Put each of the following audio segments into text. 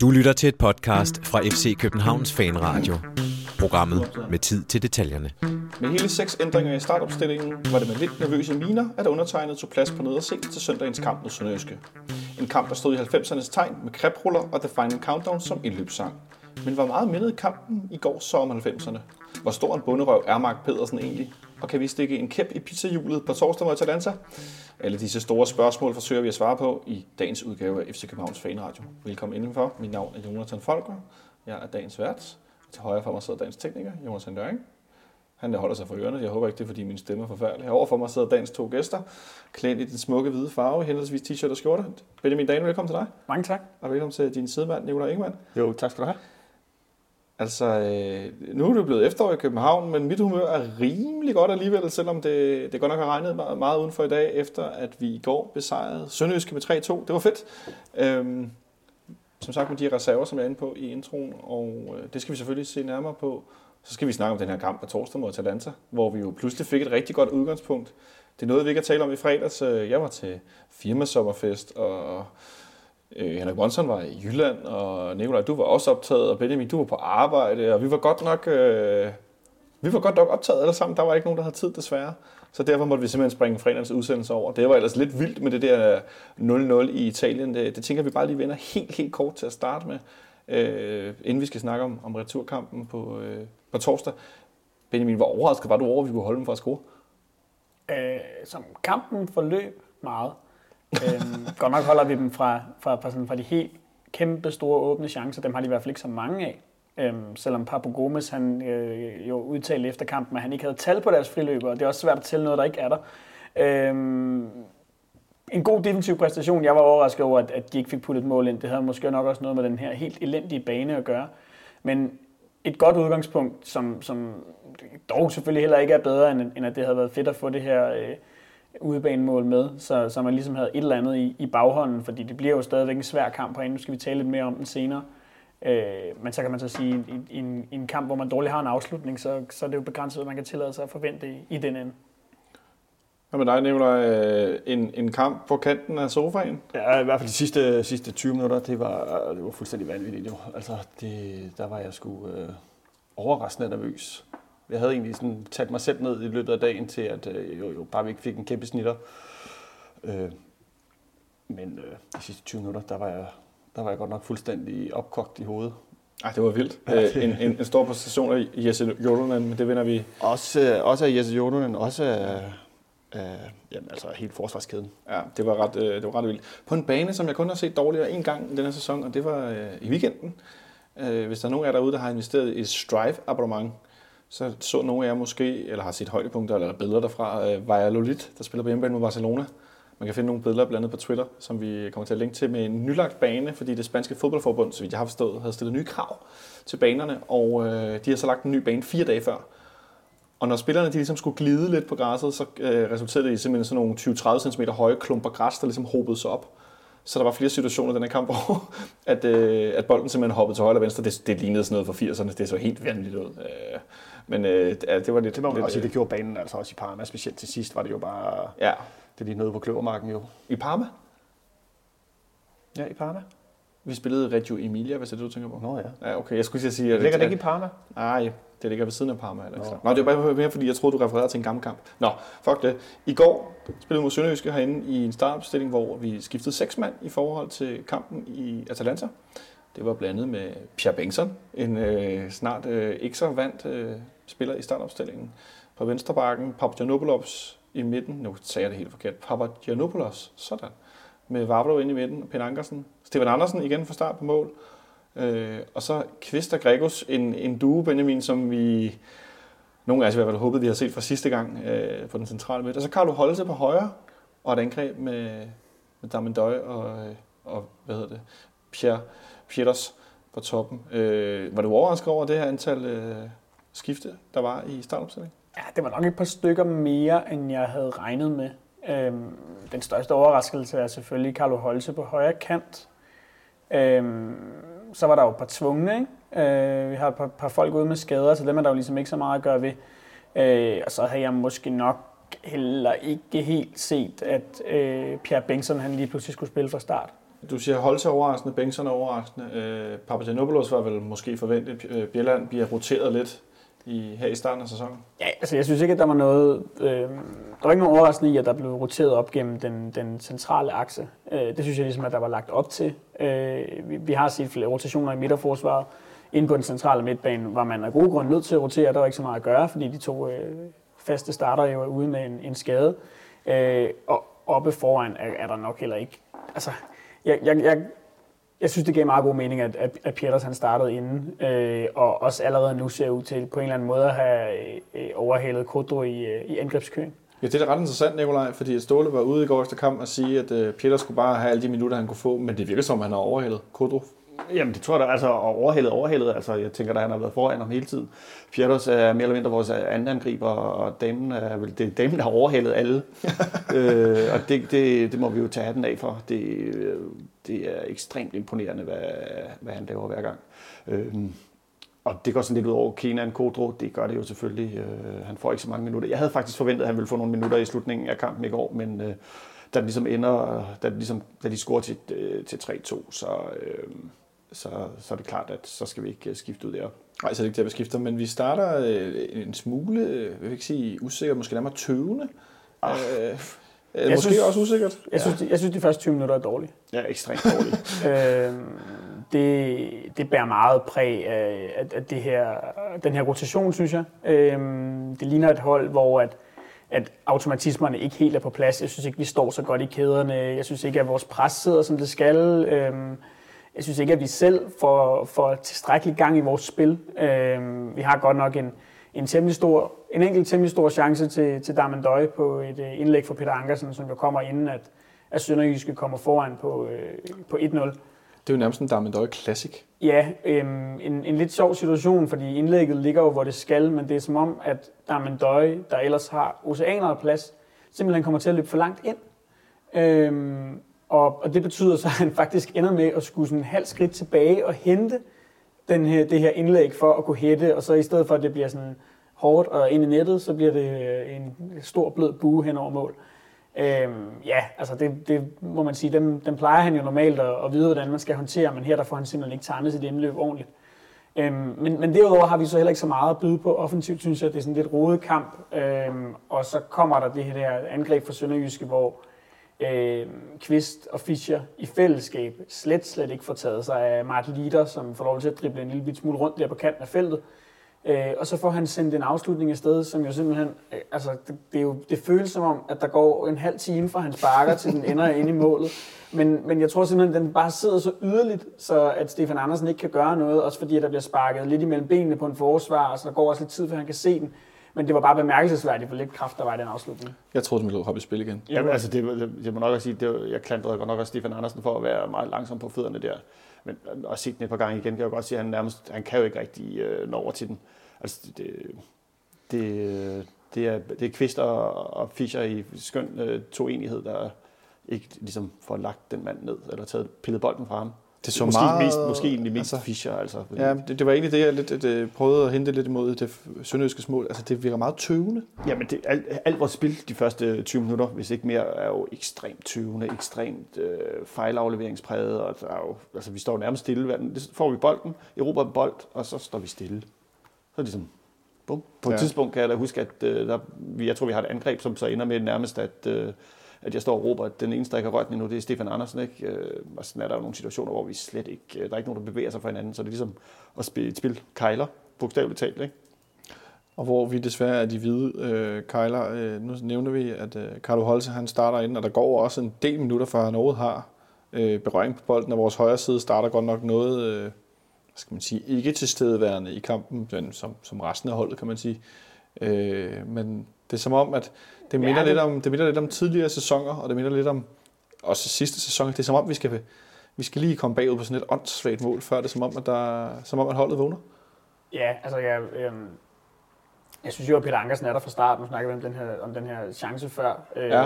Du lytter til et podcast fra FC Københavns Fanradio. Programmet med tid til detaljerne. Med hele 6 ændringer i startopstillingen var det med lidt nervøse miner, at undertegnet tog plads på nedersiden til søndagens kamp mod Sønderjyske. En kamp, der stod i 90'ernes tegn med krebruller og The Final Countdown som indløbssang. Men var meget mindet kampen i går så om 90'erne. Hvor stor en bonderøv er Marc Pedersen egentlig? Og kan vi stikke en kæp i pizzahjulet på torsdag mod Atalanta? Alle disse store spørgsmål forsøger vi at svare på i dagens udgave af FC Københavns Fanradio. Velkommen indenfor. Mit navn er Jonathan Folker. Jeg er dagens vært. Til højre for mig sidder dagens tekniker, Jonathan Døring. Han der holder sig for ørerne. Jeg håber ikke, det er, fordi min stemme er forfærdelig. Herover for mig sidder dagens 2 gæster, klædt i den smukke hvide farve, henholdsvis t-shirt og skjorte. Benjamin Dan, velkommen til dig. Mange tak. Og velkommen til din sidemand, Nicolai Ingemann. Jo, tak skal du have. Altså, nu er det blevet efterår i København, men mit humør er rimelig godt alligevel, selvom det godt nok har regnet meget udenfor i dag, efter at vi i går besejrede Sønderjyske med 3-2. Det var fedt. Som sagt med de reserver, som jeg er inde på i introen, og det skal vi selvfølgelig se nærmere på. Så skal vi snakke om den her kamp på torsdag mod Atalanta, hvor vi jo pludselig fik et rigtig godt udgangspunkt. Det er noget, vi ikke har talt om i fredags. Jeg var til firmasommerfest, og Henrik Brøndsen var i Jylland, og Nicolai, du var også optaget, og Benjamin, du var på arbejde, og vi var godt nok optaget alle sammen. Der var ikke nogen, der havde tid, desværre. Så derfor måtte vi simpelthen springe fredagens udsendelse over. Det var ellers lidt vildt med det der 0-0 i Italien. Det tænker vi bare lige vender helt kort til at starte med, inden vi skal snakke om returkampen på torsdag. Benjamin, hvor overrasket var du over, at vi kunne holde dem for at score? Som kampen forløb meget. Godt nok holder vi dem fra de helt kæmpe store åbne chancer. Dem har de i hvert fald ikke så mange af. Selvom Papu Gomes han jo udtalte efter kampen, at han ikke havde tal på deres friløber, og det er også svært at tælle noget, der ikke er der. En god defensiv præstation. Jeg var overrasket over, at de ikke fik puttet et mål ind. Det havde måske nok også noget med den her helt elendige bane at gøre. Men et godt udgangspunkt, som dog selvfølgelig heller ikke er bedre, end at det havde været fedt at få det her udebanemål med, så man ligesom havde et eller andet i baghånden, fordi det bliver jo stadigvæk en svær kamp herinde. Nu skal vi tale lidt mere om den senere. Men så kan man så sige, i en kamp, hvor man dårligt har en afslutning, så er det jo begrænset, at man kan tillade sig at forvente i den ende. Hvad med dig, Nicolai? En kamp på kanten af sofaen? Ja, i hvert fald de sidste 20 minutter, det var fuldstændig vanvittigt. Det var, altså, der var jeg sgu overraskende nervøs. Jeg havde egentlig sådan taget mig selv ned i løbet af dagen til, at bare vi ikke fik en kæmpe snitter. Men de sidste 20 minutter, der var jeg godt nok fuldstændig opkogt i hovedet. Ej, det var vildt. En stor præstation af Jesse Jodlund, men det vender vi. Også af Jesse Jodlund, også altså helt forsvarskæden. Ja, det var ret vildt. På en bane, som jeg kun har set dårligere en gang i denne sæson, og det var i weekenden. Hvis der er nogen af jer derude, der har investeret i Strive-abonnement, så nogle af jer måske, eller har set højdepunkter eller billeder derfra, Valladolid, der spiller på hjemmebane mod Barcelona. Man kan finde nogle billeder blandt andet på Twitter, som vi kommer til at linke til med en nylagt bane, fordi det spanske fodboldforbund, så vidt jeg har forstået, havde stillet nye krav til banerne, og de har så lagt en ny bane 4 dage før. Og når spillerne de ligesom skulle glide lidt på græsset, så resulterede det i simpelthen sådan nogle 20-30 cm høje klumper græs, der ligesom hobede sig op. Så der var flere situationer i den her kamp, hvor at bolden simpelthen hoppede til højre og venstre. Det lignede sådan noget for 80'erne. Det så helt vanvittigt ud. Men det var lidt... Det må man også sige, det gjorde banen altså også i Parma. Specielt til sidst var det jo bare... Ja. Det lignede noget på kløvermarken jo. I Parma? Ja, i Parma. Vi spillede Reggio Emilia, hvis det du tænker på. Nå ja. Ja, okay. Jeg skulle sige... Det ligger det ikke i Parma? Nej, det ligger ved siden af Parma. Eller ikke. Nå, det var bare mere, fordi jeg troede, du refererede til en gammel kamp. Nå, fuck det. I går spillede vi mod Sønderjyske herinde i en startopstilling, hvor vi skiftede 6 mand i forhold til kampen i Atalanta. Det var blandet med Pierre Bengtsson, en snart ikke så vant spiller i startopstillingen. På venstrebakken, Papadjanopoulos i midten. Nu sagde jeg det helt forkert. Papadjanopoulos, sådan. Med Vavlo inde i midten, Peter Ankersen. Steven Andersen igen for start på mål. Og så Kvist og Gregus, en duo, Benjamin, som vi... Nogle af os i hvert fald håbede, vi havde set fra sidste gang på den centrale midt. Og så Carlo Holse på højre, og et angreb med Dame N'Doye og Pierre Pieters på toppen. Var du overrasket over det her antal skifte, der var i startopstillingen? Ja, det var nok et par stykker mere, end jeg havde regnet med. Den største overraskelse er selvfølgelig Carlo Holse på højre kant. Så var der jo et par tvungne, ikke? Vi har et par folk ude med skader, så dem er der jo ligesom ikke så meget at gøre ved. Og så havde jeg måske nok heller ikke helt set, at Pierre Bengtsson han lige pludselig skulle spille fra start. Du siger Holse overraskende, Bengtsson overraskende. Papadjanopoulos var vel måske forventet. Bjelland bliver roteret lidt her i starten af sæsonen? Ja, altså jeg synes ikke, at der var noget... der var ikke nogen overraskende i, at der blev roteret op gennem den centrale akse. Det synes jeg ligesom, at der var lagt op til. Vi har set flere rotationer i midterforsvaret. Inden på den centrale midtbane var man af gode grunde nødt til at rotere. Der var ikke så meget at gøre, fordi de to faste starter jo er ude med en skade. Og oppe foran er der nok heller ikke... Altså, jeg synes, det gav meget god mening, at Pieters han startede inden, og også allerede nu ser ud til på en eller anden måde at have overhalet Kodro i angrebskøen. Ja, det er da ret interessant, Nicolai, fordi Ståle var ude i går efter kampen og sige, at Pieters skulle bare have alle de minutter, han kunne få, men det virker som, han har overhalet Kodro. Jamen, det tror jeg da, altså, og overhældet, altså, jeg tænker da, han har været foran ham hele tiden. Pieters er mere eller mindre vores anden angriber, og damen er vel, det er damen, der har overhældet alle. Og det må vi jo tage hatten af for. Det er ekstremt imponerende, hvad han laver hver gang. Og det går sådan lidt ud over Kenan Kodro, det gør det jo selvfølgelig. Han får ikke så mange minutter. Jeg havde faktisk forventet, at han ville få nogle minutter i slutningen af kampen i går, men da det ligesom ender, da de scorer til 3-2, så er det klart, at så skal vi ikke skifte ud derop. Nej, så er det ikke der, vi skifter, men vi starter en smule, jeg vil ikke sige usikker, måske nærmere tøvende. Også usikkert. Jeg synes, de første 20 minutter er dårlige. Ja, ekstremt dårlige. Det bærer meget præg af at den her rotation, synes jeg. Det ligner et hold, hvor at automatismerne ikke helt er på plads. Jeg synes ikke, vi står så godt i kæderne. Jeg synes ikke, at vores pres sidder, som det skal. Jeg synes ikke, at vi selv får tilstrækkelig gang i vores spil. Vi har godt nok en enkelt temmelig stor chance til Dame N'Doye på et indlæg fra Peter Ankersen, som jo kommer inden, at Sønderjyske kommer foran på 1-0. Det er jo nærmest en Dame N'Doye Classic. Ja, en lidt sjov situation, fordi indlægget ligger jo, hvor det skal, men det er som om, at Dame N'Doye, der ellers har oceaner af plads, simpelthen kommer til at løbe for langt ind. Og det betyder så, at han faktisk ender med at skulle sådan en halv skridt tilbage og hente det her indlæg for at kunne hætte, og så i stedet for, at det bliver sådan hårdt og ind i nettet, så bliver det en stor blød bue hen over mål. Ja, altså det må man sige, den plejer han jo normalt at vide, hvordan man skal håndtere, men her der får han simpelthen ikke tegnet sit indløb ordentligt. Men derudover har vi så heller ikke så meget at byde på offensivt, synes jeg. Det er sådan lidt rodet kamp, og så kommer der det her angreb fra Sønderjyske, hvor Kvist og Fischer i fællesskab slet ikke får taget sig af Martin Leder, som får lov til at drible en lille bit smule rundt der på kanten af feltet. Og så får han sendt en afslutning afsted, som jo simpelthen, altså det føles som om, at der går en halv time fra hans bakker til den ender inde i målet. Men jeg tror simpelthen, at den bare sidder så yderligt, så at Steven Andersen ikke kan gøre noget, også fordi der bliver sparket lidt imellem benene på en forsvar, og så der går også lidt tid, før han kan se den. Men det var bare bemærkelsesværdigt, hvor lidt kraft der var i den afslutning. Jeg troede, at man lå hoppe i spil igen. Jamen, altså, jeg må nok også sige, jeg klandrede godt nok også Steven Andersen for at være meget langsom på fødderne der. Men at se den et par gange igen, kan jeg godt sige, at han kan jo ikke rigtig nå over til den. Altså, det er Kvist og Fischer i skøn toenighed, der ikke ligesom får lagt den mand ned, eller pillet bolden fra ham. Det så måske egentlig mest altså, Fischer. Altså. Ja, det var egentlig det, jeg lidt prøvede at hente lidt imod det sønderjyske mål. Altså, det virker meget tøvende. Jamen, alt vores spil de første 20 minutter, hvis ikke mere, er jo ekstremt tøvende, ekstremt fejlafleveringspræget. Og jo, altså, vi står jo nærmest stille. Så får vi bolden, erobrer en bold, og så står vi stille. Så ligesom, bum. På et tidspunkt kan jeg da huske, at jeg tror, vi har et angreb, som så ender med nærmest, at jeg står og råber, at den eneste, der ikke har rørt endnu, det er Steven Andersen, ikke? Og sådan er der jo nogle situationer, hvor vi slet ikke, der er ikke nogen, der bevæger sig for hinanden, så det er ligesom at spille kejler, bogstaveligt talt, ikke? Og hvor vi desværre er de hvide kejler. Nu nævner vi, at Carlo Holse, han starter ind, og der går også en del minutter, før han overhovedet har berøring på bolden, og vores højre side starter godt nok noget, skal man sige, ikke tilstedeværende i kampen, men som resten af holdet, kan man sige. Men det er som om, at det minder lidt om tidligere sæsoner, og det minder lidt om også sidste sæson. Det er som om, vi skal lige komme bagud på sådan et åndssvagt mål, før det er som om, at holdet vågner. Ja, altså jeg synes jo, at Peter Ankersen er der fra starten. Nu snakker vi om den her chance før. Ja.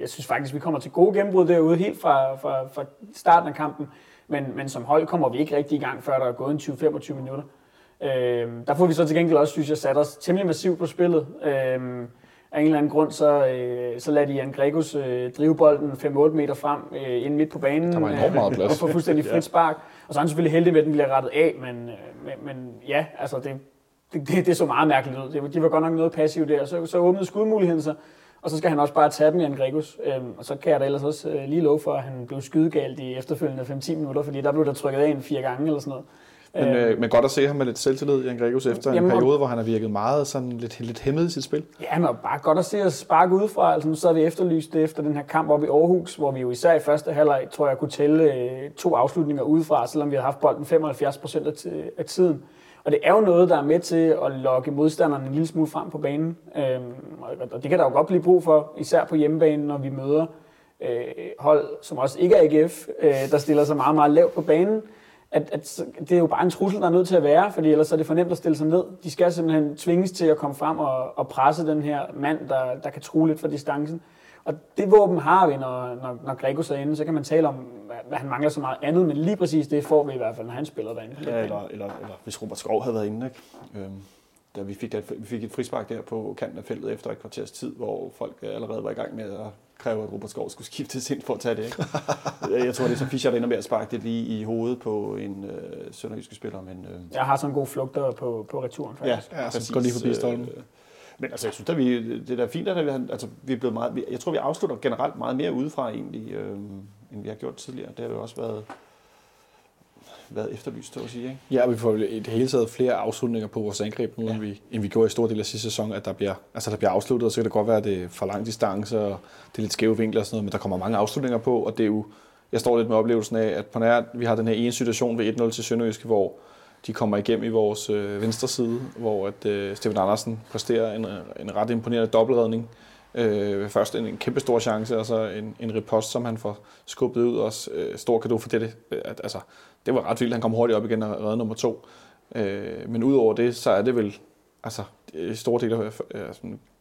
Jeg synes faktisk, vi kommer til gode gennembrud derude, helt fra starten af kampen. Men som hold kommer vi ikke rigtig i gang, før der er gået en 20-25 minutter. Der får vi så til gengæld også, synes jeg, sat os temmelig massivt på spillet. af en eller anden grund, så lader de Gregus drive bolden 5-8 meter frem ind midt på banen. Der var enormt meget plads. Og får fuldstændig frit spark. Og så er han selvfølgelig heldig med, at den bliver rettet af, men ja, altså det så meget mærkeligt ud. De var godt nok noget passivt der, så åbnede skudmuligheden sig. Og så skal han også bare tage dem i Gregus. Og så kan jeg da ellers også lige love for, at han blev skydegalt i efterfølgende 5-10 minutter, fordi der blev der trykket af en 4 gange eller sådan noget. Men godt at se ham med lidt selvtillid, Jan Gregus, efter en periode, hvor han har virket meget sådan lidt hæmmet i sit spil. Ja, men bare godt at se at sparke udefra. Altså, så er det efterlyst efter den her kamp op i Aarhus, hvor vi jo især i første halvleg, tror jeg, kunne tælle 2 afslutninger udefra, selvom vi har haft bolden 75% af tiden. Og det er jo noget, der er med til at lokke modstanderne en lille smule frem på banen. Og det kan der jo godt blive brug for, især på hjemmebanen, når vi møder hold, som også ikke er AGF, der stiller sig meget, meget lavt på banen. At det er jo bare en trussel, der er nødt til at være, fordi ellers er det for nemt at stille sig ned. De skal simpelthen tvinges til at komme frem og presse den her mand, der kan true lidt fra distancen. Og det våben har vi, når Gregus er inde, så kan man tale om, hvad han mangler så meget andet, men lige præcis det får vi i hvert fald, når han spiller derinde. Ja, eller hvis Robert Skov havde været inde, ikke? Da vi fik et frispark der på kanten af feltet efter et kvarters tid, hvor folk allerede var i gang med at kræve, at Robert Skov skulle skiftes ind for at tage det. Ikke? Jeg tror, det er så Fischer, der ender med at sparke det lige i hovedet på en sønderjyske spiller. Men, jeg har sådan en god flugter på returen, faktisk. Ja, så går lige forbi stolpen. Men altså, jeg synes, at det der er fint, at vi er blevet meget... Jeg tror, vi afslutter generelt meget mere udefra, egentlig, end vi har gjort tidligere. Det har jo også været efterlyst, at sige, ikke? Ja, vi får i det hele taget flere afslutninger på vores angreb nu, end vi gjorde i stor del af sidste sæson, at der bliver afsluttet, og så kan det godt være, at det er for lang distance, og det er lidt skæve vinkler og sådan noget, men der kommer mange afslutninger på, og det er jo... Jeg står lidt med oplevelsen af, at på nær, vi har den her ene situation ved 1-0 til Sønderjyske, hvor de kommer igennem i vores venstre side, hvor at Steven Andersen præsterer en ret imponerende dobbeltredning. Først en kæmpe stor chance, og så en repost, som han får skubbet ud. Også stor cadeau for det. Altså, det var ret vildt, han kom hurtigt op igen og redde nummer 2. Men udover det, så er det vel altså store dele af,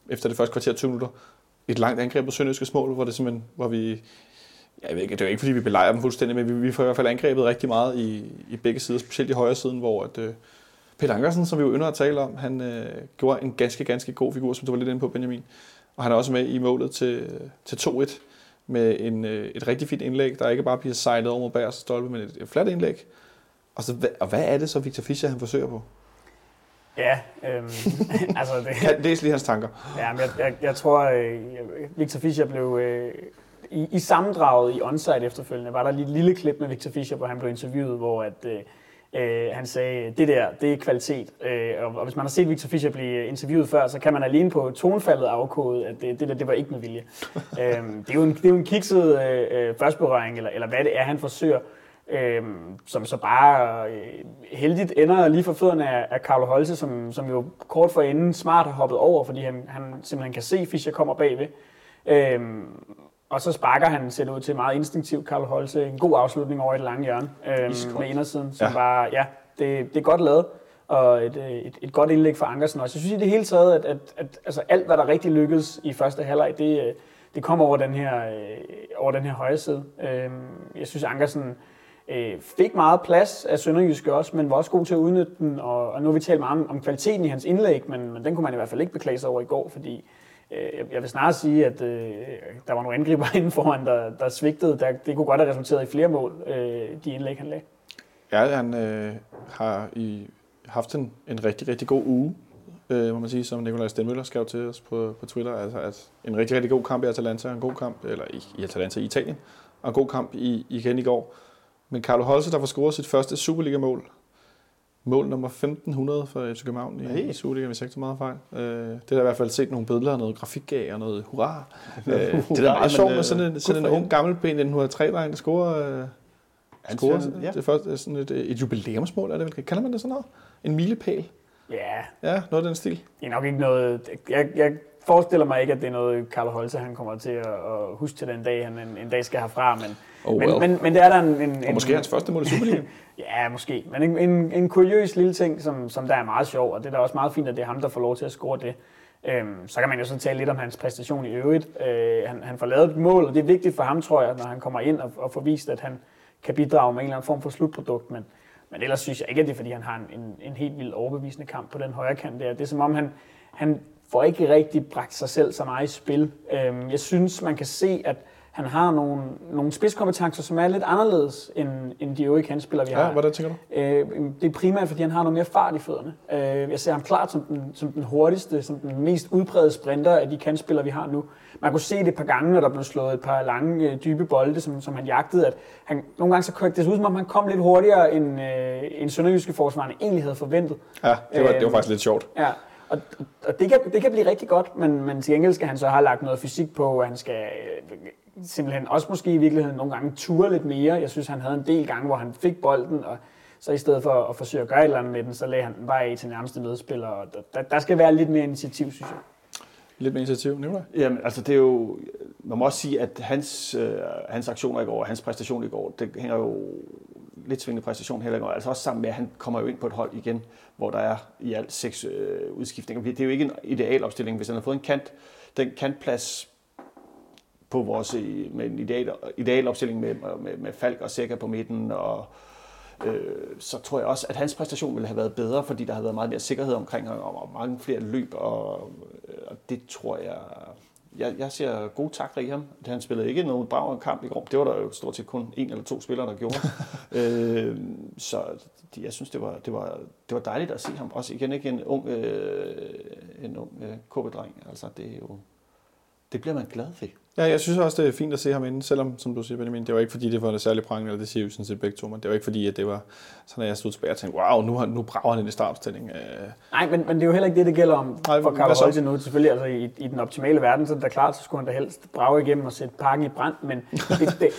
efter det første kvarter 20 minutter, et langt angreb på Sønderjyskes mål, hvor det simpelthen, hvor vi... Jeg ved ikke, det er jo ikke, fordi vi belejrer dem fuldstændig, men vi får i hvert fald angrebet rigtig meget i begge sider, specielt i højre siden, hvor at, Peter Ankersen, som vi jo ynder at tale om, han gjorde en ganske, ganske god figur, som du var lidt inde på, Benjamin. Og han er også med i målet til 2-1 med et rigtig fint indlæg, der ikke bare bliver sejlet over mod bagers stolpe, men et fladt indlæg. Og hvad er det så, Victor Fischer, han forsøger på? Ja, altså... Det er lige hans tanker. Ja, men jeg tror, Victor Fischer blev... I sammendraget i Onsite efterfølgende var der lige et lille klip med Victor Fischer, hvor han blev interviewet, hvor at, han sagde, det der, det er kvalitet. Og hvis man har set Victor Fischer blive interviewet før, så kan man alene på tonefaldet afkode, at det der, det var ikke med vilje. Det er jo en kikset førstberøring, eller hvad det er, han forsøger, som så bare heldigt ender lige for fødderne af Carlo Holse, som jo kort forinden smart har hoppet over, fordi han simpelthen kan se, at Fischer kommer bagved. Og så sparker han, ser det ud til, meget instinktivt, Carlo Holse, en god afslutning over et langt hjørne med indersiden, som var, det er godt lavet, og et godt indlæg for Ankersen også. Jeg synes i det hele taget, at altså alt, hvad der rigtig lykkedes i første halvleg, det kom over den her højre side. Jeg synes, Ankersen fik meget plads af Sønderjyske også, men var også god til at udnytte den, og nu har vi talt meget om kvaliteten i hans indlæg, men den kunne man i hvert fald ikke beklage sig over i går, fordi... Jeg vil snarere sige, at der var nogle angriber inden foran, der svigtede. Det kunne godt have resulteret i flere mål, de indlæg, han lagde. Ja, han har haft en rigtig, rigtig god uge, må man sige, som Nicolai Stenmøller skrev til os på Twitter. Altså, at en rigtig, rigtig god kamp i Atalanta, en god kamp eller i Atalanta i Italien, og en god kamp igen i går. Men Carlo Holse, der får scoret sit første Superliga-mål, mål nummer 1500 for FC København i Superligaen, hvis jeg ikke så meget fejl. Det er i hvert fald set nogle billeder, noget grafik af og noget hurra. Det er da meget sjovt med sådan en ung gammel ben, den 103-dreng, der scorer det første, sådan et jubilæumsmål, er det vel? Kalder man det sådan noget? En milepæl? Ja. Ja, noget af den stil. Det er nok ikke noget... Jeg forestiller mig ikke, at det er noget, Carlo Holse han kommer til at huske til den dag, han en dag skal herfra, men... Oh well. men det er der og måske hans første mål i Superligaen? Ja, måske. Men en kuriøs lille ting, som der er meget sjov, og det er da også meget fint, at det er ham, der får lov til at score det. Så kan man jo så tale lidt om hans præstation i øvrigt. Han får lavet et mål, og det er vigtigt for ham, tror jeg, når han kommer ind og får vist, at han kan bidrage med en eller anden form for slutprodukt. Men ellers synes jeg ikke, at det er, fordi han har en helt vildt overbevisende kamp på den højre kant der. Det er som om, han får ikke rigtig bragt sig selv så meget i spil. Jeg synes, man kan se, at han har nogle spidskompetencer, som er lidt anderledes end de øvrige kandspillere, vi har. Ja, hvordan tænker du? Det er primært, fordi han har noget mere fart i fødderne. Jeg ser ham klart som den hurtigste, som den mest udbredte sprinter af de kandspillere, vi har nu. Man kunne se det et par gange, når der blev slået et par lange, dybe bolde, som han jagtede. At han, nogle gange så kørte det ud, som om han kom lidt hurtigere, end sønderjyske forsvarerne egentlig havde forventet. Ja, det var faktisk lidt sjovt. Ja. Og det kan blive rigtig godt, men til gengæld skal han så have lagt noget fysik på, og han skal simpelthen også måske i virkeligheden nogle gange ture lidt mere. Jeg synes, han havde en del gange, hvor han fik bolden, og så i stedet for at forsøge at gøre et eller andet med den, så lagde han den bare af til nærmeste medspiller. Og der skal være lidt mere initiativ, synes jeg. Lidt mere initiativ, Nicolai? Jamen, altså det er jo... Man må også sige, at hans aktioner i går, hans præstation i går, det hænger jo... lidt svingende præstation heller ikke, altså også sammen med, at han kommer jo ind på et hold igen, hvor der er i alt 6 udskiftninger. Det er jo ikke en idealopstilling, hvis han har fået en kant, den kantplads på vores, med en idealopstilling med Falk og Zeca på midten, og så tror jeg også, at hans præstation ville have været bedre, fordi der havde været meget mere sikkerhed omkring ham, og mange flere løb, og det tror jeg... Jeg ser gode takter i ham. Han spillede ikke nogen brav kamp i går. Det var der jo stort set kun 1 eller 2 spillere, der gjorde. Så jeg synes, det var dejligt at se ham. Også igen ikke en ung KB-dreng. Altså, det bliver man glad for. Ja, jeg synes også, det er fint at se ham inden, selvom, som du siger, Benjamin, det var ikke fordi, det var en særlig prang, eller det siger jo sådan set begge to, men det var ikke fordi, at det var sådan, at jeg stod tilbage og tænkte, wow, nu brager han ind i startopstillingen. Nej, men det er jo heller ikke det gør om for Carlo Holse nu. Selvfølgelig, altså i den optimale verden, så er det da klart, så skulle han da helst brage igennem og sætte pakken i brand, men man kan sige,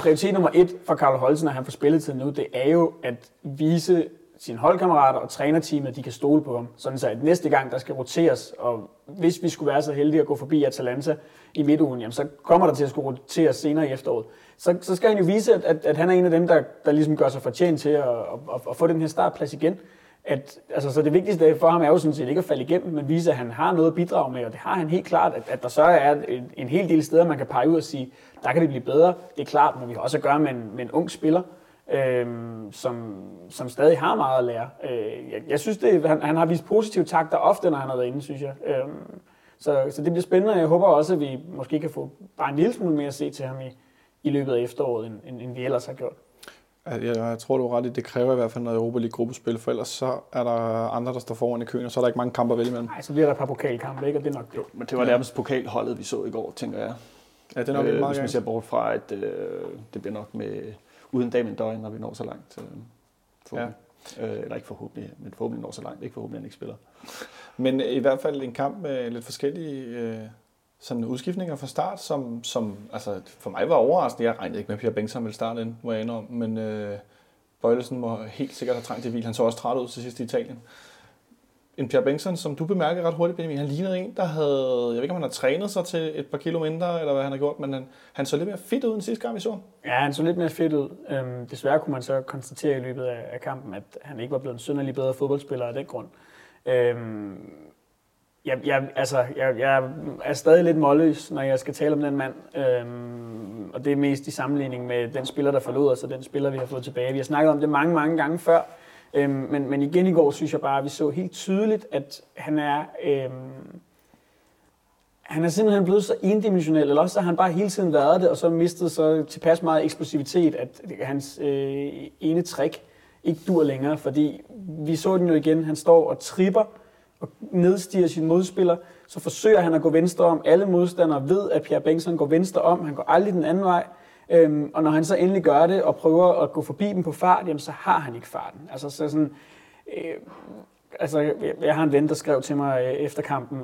prioritet nummer 1 for Carlo Holse, når han får spilletid nu, det er jo at vise sine holdkammerater og trænerteamet, de kan stole på ham. Sådan så at næste gang, der skal roteres, og hvis vi skulle være så heldige at gå forbi Atalanta i midtugen, jamen så kommer der til at skulle roteres senere i efteråret. Så skal han jo vise, at han er en af dem, der ligesom gør sig fortjent til at få den her startplads igen. Så det vigtigste for ham er jo sådan set ikke at falde igennem, men vise, at han har noget at bidrage med, og det har han helt klart, at der så er en hel del steder, man kan pege ud og sige, der kan det blive bedre. Det er klart, men vi har også at gøre med en ung spiller, som stadig har meget at lære. Jeg synes, han har vist positive takter ofte, når han har været inde, synes jeg. Så det bliver spændende, og jeg håber også, at vi måske kan få bare en lille smule mere at se til ham i løbet af efteråret, end vi ellers har gjort. Jeg tror, du er ret i, det kræver i hvert fald noget Europa League-gruppespil, for ellers så er der andre, der står foran i køen, og så er der ikke mange kamper at vælge imellem. Nej, så bliver der et par pokalkampe, ikke? Og det er nok det. Jo, men det var nærmest pokalholdet, vi så i går, tænker jeg. Ja, det er nok ikke meget. Hvis man ser bort fra, at det bliver nok med... uden Dame N'Doye, når vi når så langt. Eller ikke forhåbentlig, men forhåbentlig når så langt. Ikke forhåbentlig, han ikke spiller. Men i hvert fald en kamp med lidt forskellige sådan udskiftninger fra start, som altså for mig var overraskende. Jeg regnede ikke med, at Pierre Bengtsson ville starte ind, hvor jeg ender om. Men Boilesen må helt sikkert have trængt til hvil. Han så også træt ud til sidst i Italien. En Pierre Bengtsson, som du bemærkede ret hurtigt, Benjamin, han lignede en, der havde... Jeg ved ikke, om han har trænet sig til et par kilo mindre, eller hvad han har gjort, men han så lidt mere fedt ud end sidste gang, vi så. Ja, han så lidt mere fedt ud. Desværre kunne man så konstatere i løbet af kampen, at han ikke var blevet en synderlig bedre fodboldspiller af den grund. Jeg er stadig lidt målløs, når jeg skal tale om den mand. Og det er mest i sammenligning med den spiller, der forlod os, og den spiller, vi har fået tilbage. Vi har snakket om det mange, mange gange før. Men igen i går synes jeg bare, at vi så helt tydeligt, at han er simpelthen blevet så endimensionel, eller også har han bare hele tiden været det, og så mistet så tilpas meget eksplosivitet, at hans ene trick ikke dur længere, fordi vi så den jo igen, han står og tripper og nedstiger sin modspiller, så forsøger han at gå venstre om, alle modstandere ved, at Pierre Bengtsson går venstre om, han går aldrig den anden vej. Og når han så endelig gør det og prøver at gå forbi dem på fart, jamen, så har han ikke farten. Jeg har en ven, der skrev til mig efter kampen,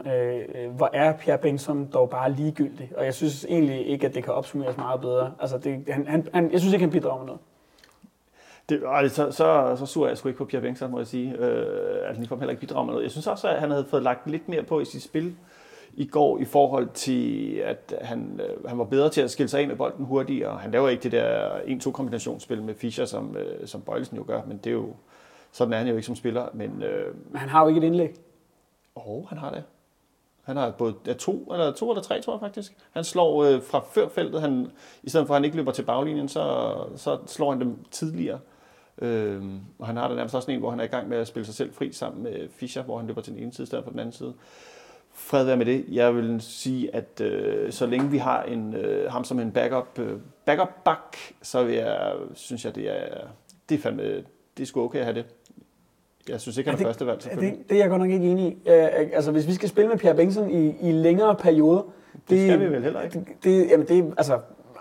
hvor er Pierre Bengtsson dog bare ligegyldig? Og jeg synes egentlig ikke, at det kan opsummeres meget bedre. Jeg synes ikke, han bidrager med noget. Så sur jeg sgu ikke på Pierre Bengtsson, må jeg sige. At han heller ikke bidrager med noget. Jeg synes også, at han havde fået lagt lidt mere på i sit spil i går i forhold til, at han var bedre til at skille sig af med bolden hurtigere, og han laver ikke det der 1-2 kombinationsspil med Fischer, som Boilesen jo gør, men det er jo, sådan er han jo ikke som spiller. Men han har jo ikke et indlæg. Han har det. Han har både to eller tre, tror jeg faktisk. Han slår fra førfeltet, i stedet for at han ikke løber til baglinjen, så slår han dem tidligere. Og han har der nærmest også en, hvor han er i gang med at spille sig selv fri sammen med Fischer, hvor han løber til den ene side i stedet for den anden side. Fred være med det. Jeg vil sige, at så længe vi har ham som en backup-back, så vil jeg, synes jeg, det er sgu okay at have det. Jeg synes ikke, han er første valg, selvfølgelig. Det er jeg godt nok ikke enig i. Altså, hvis vi skal spille med Pierre Bengtsson i længere perioder... Det skal vi vel heller ikke. Altså,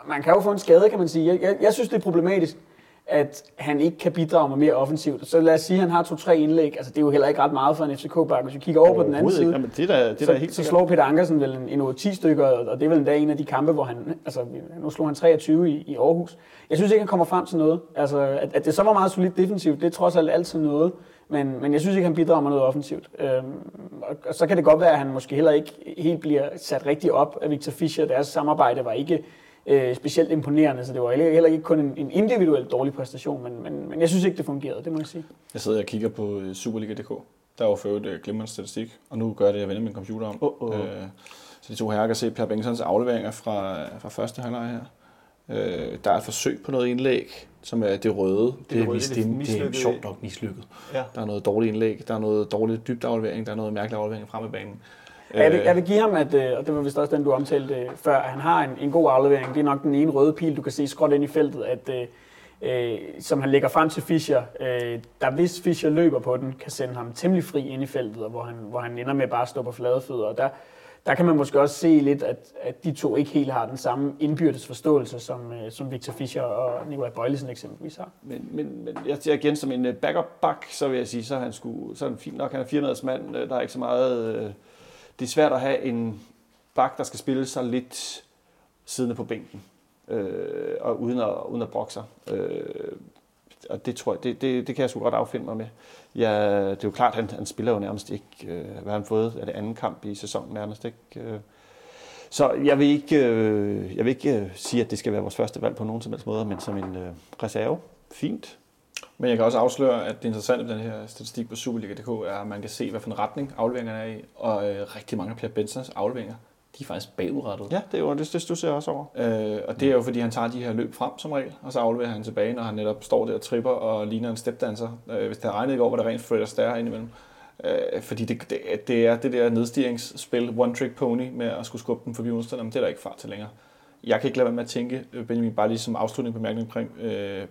man kan jo få en skade, kan man sige. Jeg synes, det er problematisk, at han ikke kan bidrage med mere offensivt. Så lad os sige, at han har 2-3 indlæg. Altså, det er jo heller ikke ret meget for en FCK-back. Hvis vi kigger over på den anden side, jamen, så slår Peter Ankersen vel en 8-10 stykker, og det er vel endda en af de kampe, hvor han... Altså, nu slog han 23 i Aarhus. Jeg synes ikke, han kommer frem til noget. Altså, at det så var meget solidt defensivt, det er trods alt altid noget. Men jeg synes ikke, han bidrager med noget offensivt. Og så kan det godt være, at han måske heller ikke helt bliver sat rigtigt op af Victor Fischer. Deres samarbejde var ikke specielt imponerende, så det var heller ikke kun en individuelt dårlig præstation, men jeg synes ikke, det fungerede, det må jeg sige. Jeg sidder og kigger på Superliga.dk. Der er jo ført glimrende statistik, og nu gør det, at jeg vender min computer om. Så de to herrer kan se Per Bengtssons afleveringer fra første halvleg her. Der er et forsøg på noget indlæg, som er det røde. Det er sjovt nok mislykket. Ja. Der er noget dårligt indlæg, der er noget dårligt dybt aflevering, der er noget mærkelig aflevering frem af banen. Jeg vil give ham, at, og det var vist også den, du omtalte før, at han har en god aflevering. Det er nok den ene røde pil, du kan se skråt ind i feltet, at, som han lægger frem til Fischer. Der hvis Fischer løber på den, kan sende ham temmelig fri ind i feltet, og hvor han ender med bare at stå på flade fødder. Og der kan man måske også se lidt, at de to ikke helt har den samme indbyrdes forståelse, som Victor Fischer og Nicolai Boilesen eksempelvis har. Men jeg siger igen, som en backup-back, så vil jeg sige, så er han fint nok. Han er 400-mand, der er ikke så meget... Det er svært at have en back, der skal spille sig lidt siddende på bænken, og uden at brokke sig. Og det tror jeg, det kan jeg sgu godt affinde mig med. Ja, det er jo klart, han spiller jo nærmest ikke, hvad han fået af det anden kamp i sæsonen nærmest ikke. Så jeg vil ikke sige, at det skal være vores første valg på nogen som helst måde, men som en reserve. Fint. Men jeg kan også afsløre, at det interessante ved den her statistik på Superliga.dk er, at man kan se, hvad for en retning afleveringerne er i, og rigtig mange af Pierre Bengtssons afleveringer, de er faktisk bagudrettet. Ja, det er jo det, du ser også over. Og det er jo, fordi han tager de her løb frem som regel, og så afleverer han tilbage, når han netop står der og tripper og ligner en stepdanser. Hvis det har regnet i går, var der rent Fred Astaire indimellem. Fordi det er det der nedstigningsspil, one trick pony, med at skulle skubbe den forbi understanden, men det er der ikke fart til længere. Jeg kan ikke lade være med at tænke, Benjamin, bare lige som afslutning bemærkning omkring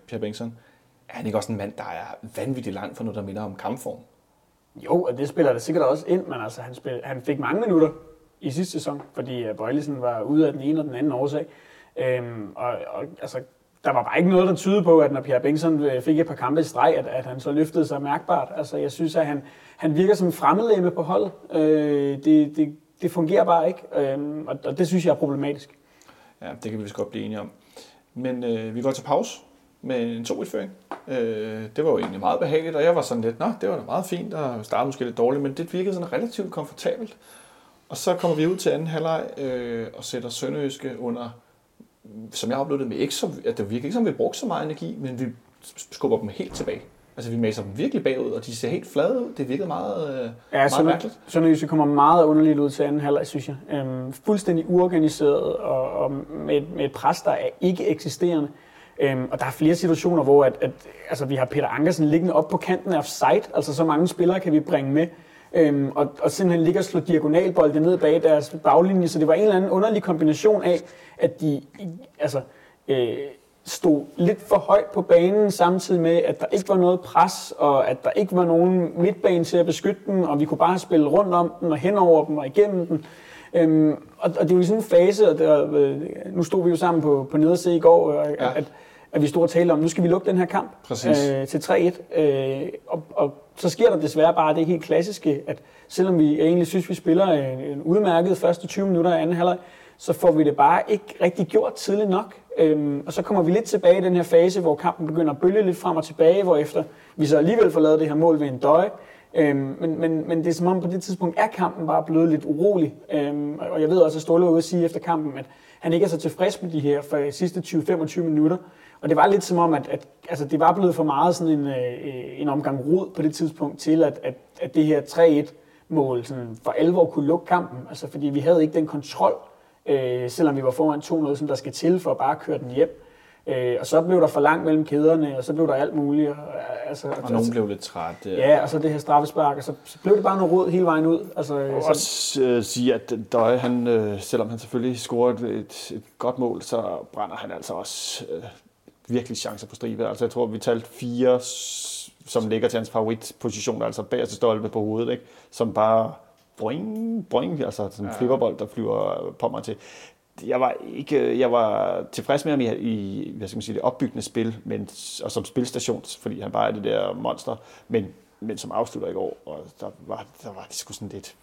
Pierre Bengtsson, er han ikke også en mand, der er vanvittigt langt for noget, der minder om kampform? Jo, og det spiller det sikkert også ind, men altså, han fik mange minutter i sidste sæson, fordi Boilesen var ude af den ene og den anden årsag. Og altså, der var bare ikke noget, der tydede på, at når Pierre Bengtsson fik et par kampe i streg, at han så løftede sig mærkbart. Altså, jeg synes, at han virker som en fremmedlemme på holdet. Det fungerer bare ikke, og det synes jeg er problematisk. Ja, det kan vi vist godt blive enige om. Men vi går til pause med en 2-1-føring. Det var jo egentlig meget behageligt, og jeg var sådan lidt, nå, det var da meget fint, og startede måske lidt dårligt, men det virkede sådan relativt komfortabelt. Og så kommer vi ud til anden halvleg og sætter Sønderjyske under, som jeg oplevede med ikke, at det virker ikke som, vi brugte så meget energi, men vi skubber dem helt tilbage. Altså vi maser dem virkelig bagud, og de ser helt flade ud. Det virkede meget mærkeligt. Sønderjyske kommer meget underligt ud til anden halvleg, synes jeg. Fuldstændig uorganiseret og med et pres, der er ikke eksisterende. Og der er flere situationer, hvor altså, vi har Peter Ankersen liggende op på kanten af offside. Altså så mange spillere kan vi bringe med. Og simpelthen ligger og slår diagonalbolde ned bag deres baglinje. Så det var en eller anden underlig kombination af, at de stod lidt for højt på banen, samtidig med, at der ikke var noget pres, og at der ikke var nogen midtbane til at beskytte dem, og vi kunne bare spille rundt om dem, og hen over dem, og igennem dem. Og det er jo sådan en fase, og nu stod vi jo sammen på nederse i går, at vi stod og talte om, nu skal vi lukke den her kamp til 3-1. Og så sker der desværre bare det helt klassiske, at selvom vi egentlig synes, vi spiller en udmærket første 20 minutter af anden halvleg, så får vi det bare ikke rigtig gjort tidligt nok. Og så kommer vi lidt tilbage i den her fase, hvor kampen begynder at bølge lidt frem og tilbage, hvorefter vi så alligevel får lavet det her mål ved en døje. Men det er som om på det tidspunkt er kampen bare blevet lidt urolig, og jeg ved også, at Ståle var ude at sige efter kampen, at han ikke er så tilfreds med de her for sidste 20-25 minutter, og det var lidt som om, at altså, det var blevet for meget sådan en omgang rod på det tidspunkt til, at det her 3-1-mål sådan for alvor kunne lukke kampen, altså, fordi vi havde ikke den kontrol, selvom vi var foran 2-0, som der skal til for at bare køre den hjem. Og så blev der for langt mellem kæderne, og så blev der alt muligt. Og Altså, og nogen blev lidt træt. Ja, og så det her straffespark, og så blev det bare noget rod hele vejen ud. Altså, og også sige, at N'Doye, han, selvom han selvfølgelig scorede et godt mål, så brænder han altså også virkelig chancer på stribe. Altså, jeg tror, vi talte 4, som ligger til hans favoritposition, altså bagerste stolpe på hovedet, ikke? Som bare boing, boing, altså sådan en flipperbold, der flyver på mig til. Jeg var tilfreds med ham i hvad skal man sige, det opbyggende spil, men, og som spilstation, fordi han bare er det der monster, men som afslutter i går, og der var det sgu sådan lidt...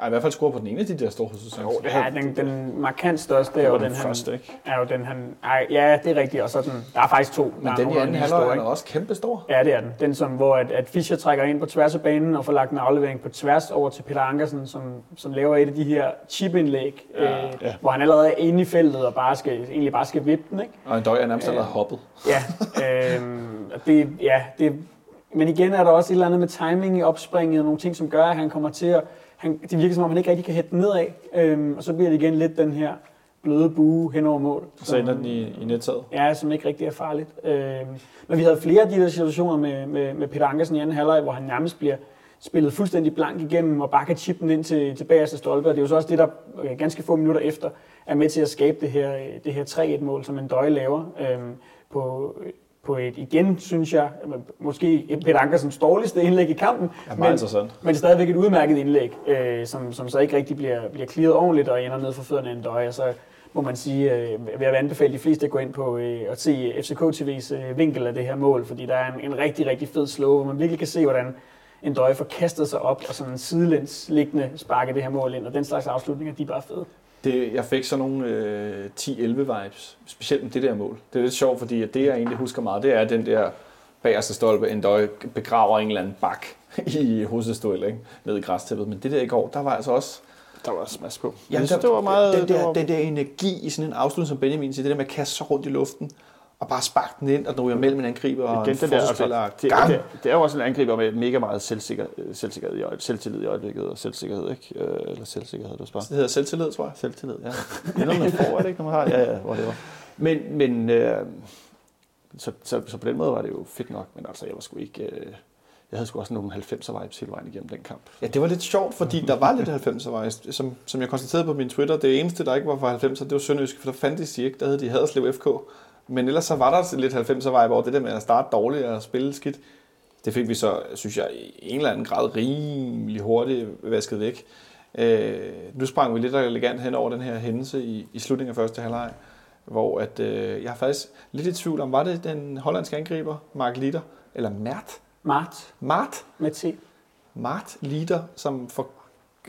Ej, i hvert fald score på den ene af de der store hovedsudsatser. Ja, den markant største er jo den første, ikke? Er jo den, han... Ej, ja, det er rigtigt, og så den... Der er faktisk 2. Men den i anden halvleg er også kæmpestor. Ja, det er den. Den, som, hvor at Fischer trækker ind på tværs af banen og får lagt en aflevering på tværs over til Peter Ankersen, som laver et af de her chipindlæg, hvor han allerede er inde i feltet og egentlig bare skal vippe den, ikke? Og N'Doye er nærmest allerede hoppet. Ja, men igen er der også et eller andet med timing i opspringet og nogle ting, som gør, at han kommer til at... Det virker som om, han ikke rigtig kan hætte den nedad, og så bliver det igen lidt den her bløde bue hen over mål. Så ender den i nettaget? Ja, som ikke rigtig er farligt. Men vi havde flere af de der situationer med Peter Ankersen i anden halvleg, hvor han nærmest bliver spillet fuldstændig blank igennem og bare kan chippe den ind til bagerste stolpe. Og det er jo så også det, der ganske få minutter efter er med til at skabe det her 3-1-mål, som N'Doye laver på et igen, synes jeg, måske Peter Ankersens dårligste indlæg i kampen, men stadigvæk et udmærket indlæg, som så ikke rigtig bliver clearet ordentligt og ender ned for fødderne af N'Doye, og så må man sige, vil jeg anbefale de fleste at gå ind på og se FCK TV's vinkel af det her mål, fordi der er en rigtig, rigtig fed slow, hvor man virkelig kan se, hvordan N'Doye får kastet sig op og sådan en sidelæns liggende sparker det her mål ind, og den slags afslutninger, de er bare fede. Jeg fik sådan nogle 10-11-vibes, specielt med det der mål. Det er lidt sjovt, fordi det, jeg egentlig husker meget, det er den der bagerste stolpe, N'Doye begraver en eller anden bak i hovedstøl, ikke? Ned i græstæppet. Men det der i går, der var altså også... Der var også masser på. Ja, det var meget... Den der energi i sådan en afslutning, som Benjamin siger, det der med at kaste sig rundt i luften, og bare sparke den ind, og når jeg mellem en angriber og en forsvarsspiller. Det er jo også en angriber med mega meget selvtillid i øjeblikket, og selvsikkerhed, ikke? Eller selvsikkerhed, du spørger. Det hedder selvtillid, tror jeg. Selvtillid, ja. Det er noget, man får, er det ikke, når man har? Ja, hvor det var. Men så på den måde var det jo fedt nok, men altså, jeg var sgu ikke... Jeg havde sgu også nogle 90'er-vibes hele vejen igennem den kamp. Ja, det var lidt sjovt, fordi der var lidt 90'er-vibes. Som jeg konstaterede på min Twitter, det eneste, der ikke var fra 90'er, det var Sønderjyske, for der fandtes de ikke. Der hed de Haderslev FK. Men ellers så var der lidt 90'er-vibe over det der med at starte dårligt og spille skidt. Det fik vi så, synes jeg, i en eller anden grad rimelig hurtigt vasket væk. Nu sprang vi lidt elegant hen over den her hændelse i slutningen af første halvleg, hvor at, jeg er faktisk lidt i tvivl om, var det den hollandske angriber, Marc Leder, eller Marc Leder, som får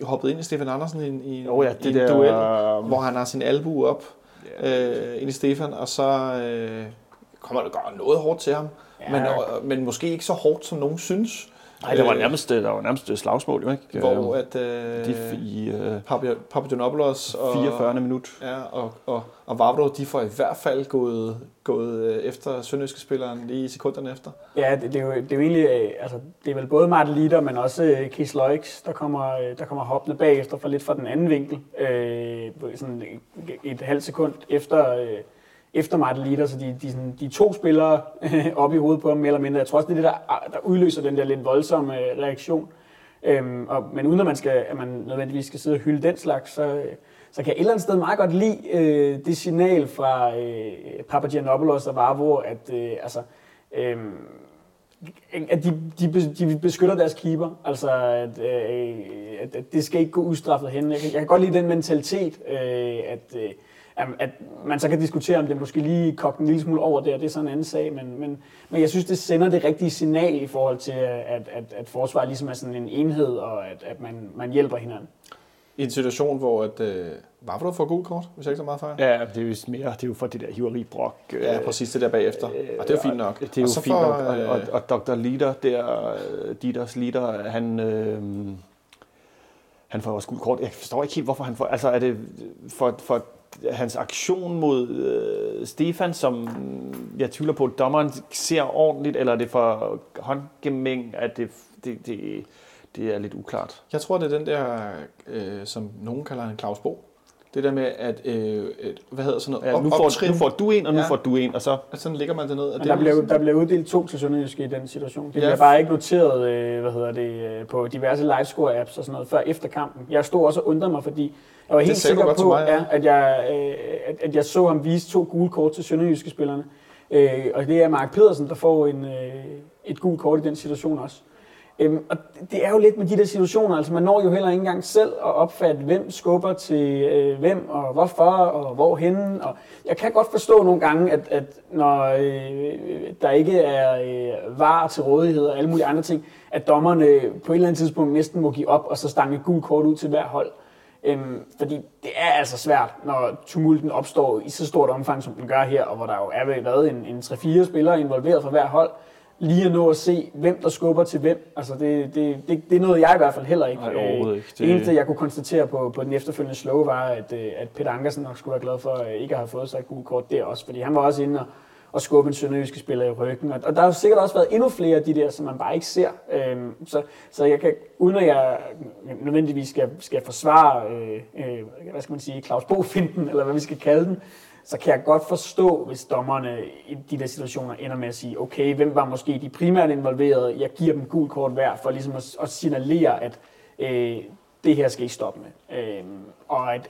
hoppet ind i Steven Andersen i en duel, hvor han har sin albue op. Ind i Stefan, og så kommer det godt noget hårdt til ham, ja. men måske ikke så hårdt, som nogen synes. Nej, der var nærmest slagsmål, jo, ikke? Hvor at Papadjanopoulos og 44. minut, ja, og Vavro, de får i hvert fald gået efter Sønderjyske-spilleren lige sekunderne efter. Ja, det er jo egentlig, altså, det er vel både Martin Leder, men også Kees Loix, der kommer hoppende bagefter fra lidt fra den anden vinkel, sådan et halvt sekund efter Martin Leder, så de to spillere op i hovedet på ham, mere eller mindre. Jeg tror også, det er det, der udløser den der lidt voldsomme reaktion. Men uden at man nødvendigvis skal sidde og hylde den slags, så kan jeg et eller andet sted meget godt lide det signal fra Papadjanopoulos og Vavro, at de beskytter deres keeper. Altså, at det skal ikke gå ustraffet hen. Jeg kan godt lide den mentalitet, at man så kan diskutere, om det måske lige kogte en lille smule over der, det er sådan en anden sag, men jeg synes, det sender det rigtige signal i forhold til, at forsvaret ligesom er sådan en enhed, og at man hjælper hinanden. I en situation, hvor Vavro får gult kort, hvis jeg ikke så meget fejl? Ja, det er jo for det der hiveri-brok. Ja, præcis det der bagefter. Og det er fint nok. Det er jo fint nok, og Dr. Leder der, Dieters Leder, han... han får også gult kort. Jeg forstår ikke helt, hvorfor han får... Altså, er det for hans aktion mod Stefan, som jeg tvivler på, at dommeren ser ordentligt, eller er det for håndgemæng, at det er lidt uklart? Jeg tror, det er den der, som nogen kalder en Claus Bo, Det der med, at hvad hedder sådan noget? Ja, nu får du en, og så og sådan ligger man det ned. Og det der blev uddelt 2 til Sønderjyske i den situation. Det bliver bare ikke noteret på diverse livescore-apps og sådan noget før efter kampen. Jeg stod også og undrede mig, fordi jeg var helt sikker på, at jeg så ham vise 2 gule kort til Sønderjyske spillerne. Og det er Marc Pedersen, der får et gult kort i den situation også. Og det er jo lidt med de der situationer, altså man når jo heller ikke engang selv at opfatte, hvem skubber til hvem, og hvorfor, og hvorhenne. Og jeg kan godt forstå nogle gange, at når der ikke er VAR til rådighed og alle mulige andre ting, at dommerne på et eller andet tidspunkt næsten må give op og så stange et gult kort ud til hver hold. Fordi det er altså svært, når tumulten opstår i så stort omfang, som den gør her, og hvor der jo er været en 3-4 spillere involveret fra hver hold. Lige at nå at se, hvem der skubber til hvem. Altså det er noget, jeg i hvert fald heller ikke. Nej, overhovedet ikke. Det eneste, jeg kunne konstatere på den efterfølgende slow, var, at Peter Ankersen nok skulle være glad for ikke at have fået sig et gult kort der også. Fordi han var også inde og skubbe en sønderjyske spiller i ryggen. Og der har sikkert også været endnu flere af de der, som man bare ikke ser. Så jeg kan, uden at jeg nødvendigvis skal forsvare, hvad skal man sige, Claus Bo-finten, eller hvad vi skal kalde den, så kan jeg godt forstå, hvis dommerne i de der situationer ender med at sige, okay, hvem var måske de primært involverede, jeg giver dem gul kort hver, for ligesom at signalere, at det her skal ikke stoppe med. Og at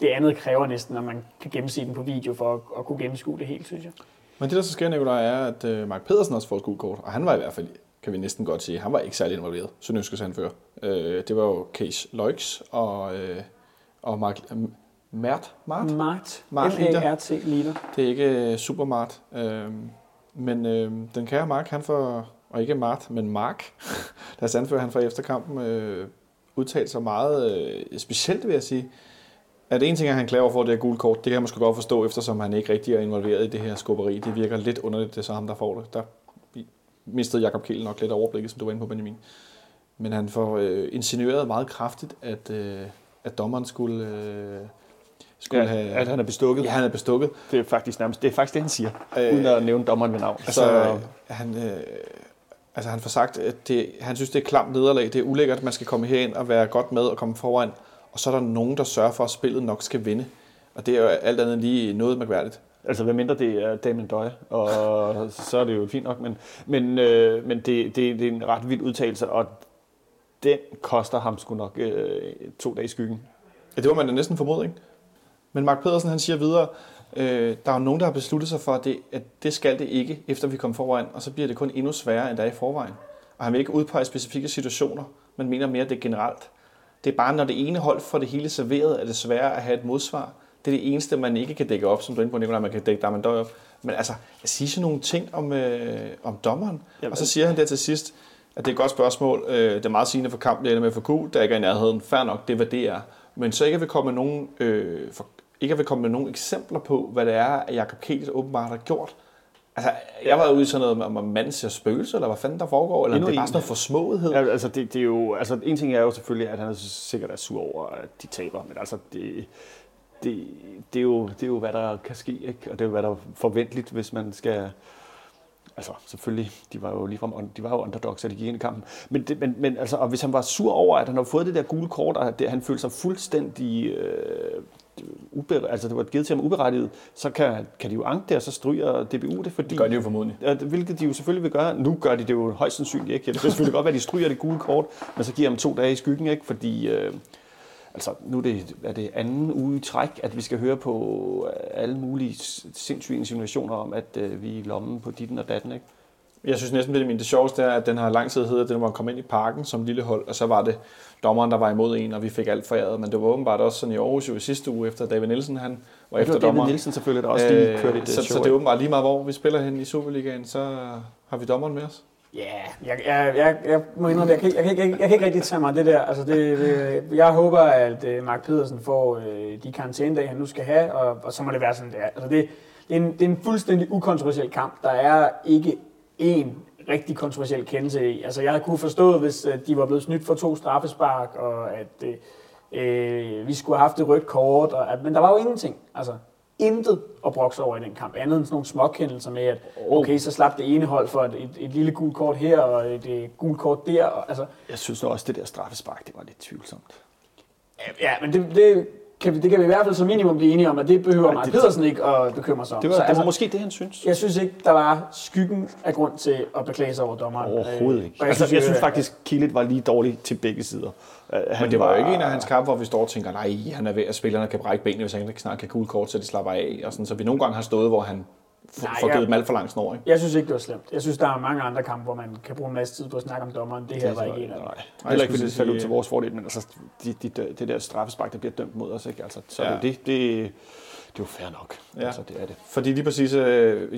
det andet kræver næsten, at man kan gennemse den på video, for at kunne gennemskue det helt, synes jeg. Men det, der så sker, Nicolai, er, at Marc Pedersen også får et gul kort, og han var i hvert fald, kan vi næsten godt sige, han var ikke særlig involveret, Sønderjyskes anfører. Det var jo Case Loix og Mark... Mart M-A-R-T Leder. Det er ikke super Mart. Men den kære Mark, han får, og ikke Mart, men Mark, deres anfører, han får efter kampen udtalt sig meget specielt, vil jeg sige. At en ting, han klager over for, det er gule kort, det kan jeg måske godt forstå, eftersom han ikke rigtig er involveret i det her skubberi. Det virker lidt underligt, det er så ham, der får det. Der mistede Jakob Kjell nok lidt overblikket, som du var inde på, Benjamin. Men han får insinueret meget kraftigt, at dommeren skulle... at han er bestukket. Ja, han er bestukket. Det er faktisk nærmest det han siger, uden at nævne dommeren ved navn. Han får sagt, at han synes, det er klamt nederlag, det er ulækkert, man skal komme herind og være godt med og komme foran, og så er der nogen, der sørger for, at spillet nok skal vinde. Og det er jo alt andet lige noget mærkværdigt. Altså, hvad mindre det er Dame N'Doye, og så er det jo fint nok, men det er en ret vild udtalelse, og den koster ham sgu nok 2 dage i skyggen. Ja, det var man da næsten formodet, ikke? Men Marc Pedersen, han siger videre, der er jo nogen, der har besluttet sig for, at det skal det ikke, efter vi kommer foran, og så bliver det kun endnu sværere, end der er i forvejen. Og han vil ikke udpege specifikke situationer, men mener mere, at det er generelt. Det er bare, når det ene hold får det hele serveret, er det sværere at have et modsvar. Det er det eneste, man ikke kan dække op, som du er inde på, Nicolai, man kan dække der, man dør op. Men altså, at sige sådan nogle ting om dommeren, jamen. Og så siger han der til sidst, at det er et godt spørgsmål, det er meget sigende for kampen, det ender med for Q, der ikke er i nærheden, fair nok, det er, hvad det er. Men så ikke at vi kommer med nogen... Ikke vil komme med nogle eksempler på, hvad det er, at Jakob Kjeld åbenbart har gjort. Altså, jeg var ude i sådan noget med, om manden ser spøgelser, eller hvad fanden der foregår, eller det er bare sådan noget forsmåethed. Ja, altså, det er jo, altså, en ting er jo selvfølgelig, at han er sikkert er sur over, at de taber, men altså, det er jo, hvad der kan ske, ikke? Og det er jo, hvad der er forventeligt, hvis man skal... Altså, selvfølgelig, de var jo underdogs, så de gik ind i kampen. Men altså, og hvis han var sur over, at han havde fået det der gule kort, og han følte sig fuldstændig... det var givet til ham uberettiget, så kan de jo anke det, og så stryger DBU det, fordi... Det gør de jo formodentlig. Hvilket de jo selvfølgelig vil gøre. Nu gør de det jo højst sandsynligt, ikke? Det er selvfølgelig godt, at de stryger det gule kort, men så giver dem 2 dage i skyggen, ikke? Fordi... nu er det anden uge i træk, at vi skal høre på alle mulige sindssyge insinuationer om, at vi er lommen på ditten og datten, ikke? Jeg synes næsten, at det sjoveste er, at den her lang tid hedder, at man kom ind i parken som lille hold, og så var det dommeren, der var imod en, og vi fik alt foræret. Men det var åbenbart også sådan i Aarhus jo i sidste uge, efter David Nielsen, han var efter dommeren. David Nielsen selvfølgelig, der også lige kørte det show. Så det er åbenbart lige meget, hvor vi spiller hen i Superligaen, så har vi dommeren med os. Ja, yeah. Jeg må indrømme, jeg kan ikke rigtig tage mig af det der. Altså jeg håber, at Marc Pedersen får de karantænedage, han nu skal have, og så må det være sådan, det er. Altså det er en fuldstændig ukontroversiel kamp. Der er ikke én rigtig kontroversiel kendelse i. Altså jeg havde kunne forstå, hvis de var blevet snydt for 2 straffespark, og at vi skulle have haft et rødt kort, men der var jo ingenting. Altså. Intet at brokse over i den kamp, andet end sådan nogle småkendelser med, at okay, så slap det ene hold for et lille gult kort her, og et gult kort der. Og, altså. Jeg synes også, det der straffespark, det var lidt tvivlsomt. Ja, men det det kan vi i hvert fald som minimum blive enige om, at det behøver Marc Pedersen ikke at bekymre sig om. Det var måske det, han synes. Jeg synes ikke, der var skyggen af grund til at beklage sig over dommeren. Overhovedet ikke. Jeg synes faktisk, Killet var lige dårlig til begge sider. Men det var jo ikke en af hans kampe, hvor vi står og tænker, nej, han er ved, at spillerne kan brække benene, hvis han ikke snart kan gule kort, så de slapper af. Og sådan, så vi nogle gange har stået, hvor han får givet dem alt for langt snor. Jeg synes ikke, det var slemt. Jeg synes, der er mange andre kampe, hvor man kan bruge en masse tid på at snakke om dommeren. Det her var ikke en af dem. Nej, heller ikke, fordi det faldt ud til vores fordel, men altså, det der straffespark, der bliver dømt mod os, ikke? Altså, så ja. Det er jo fair nok. Ja. Altså, det er det. Fordi lige præcis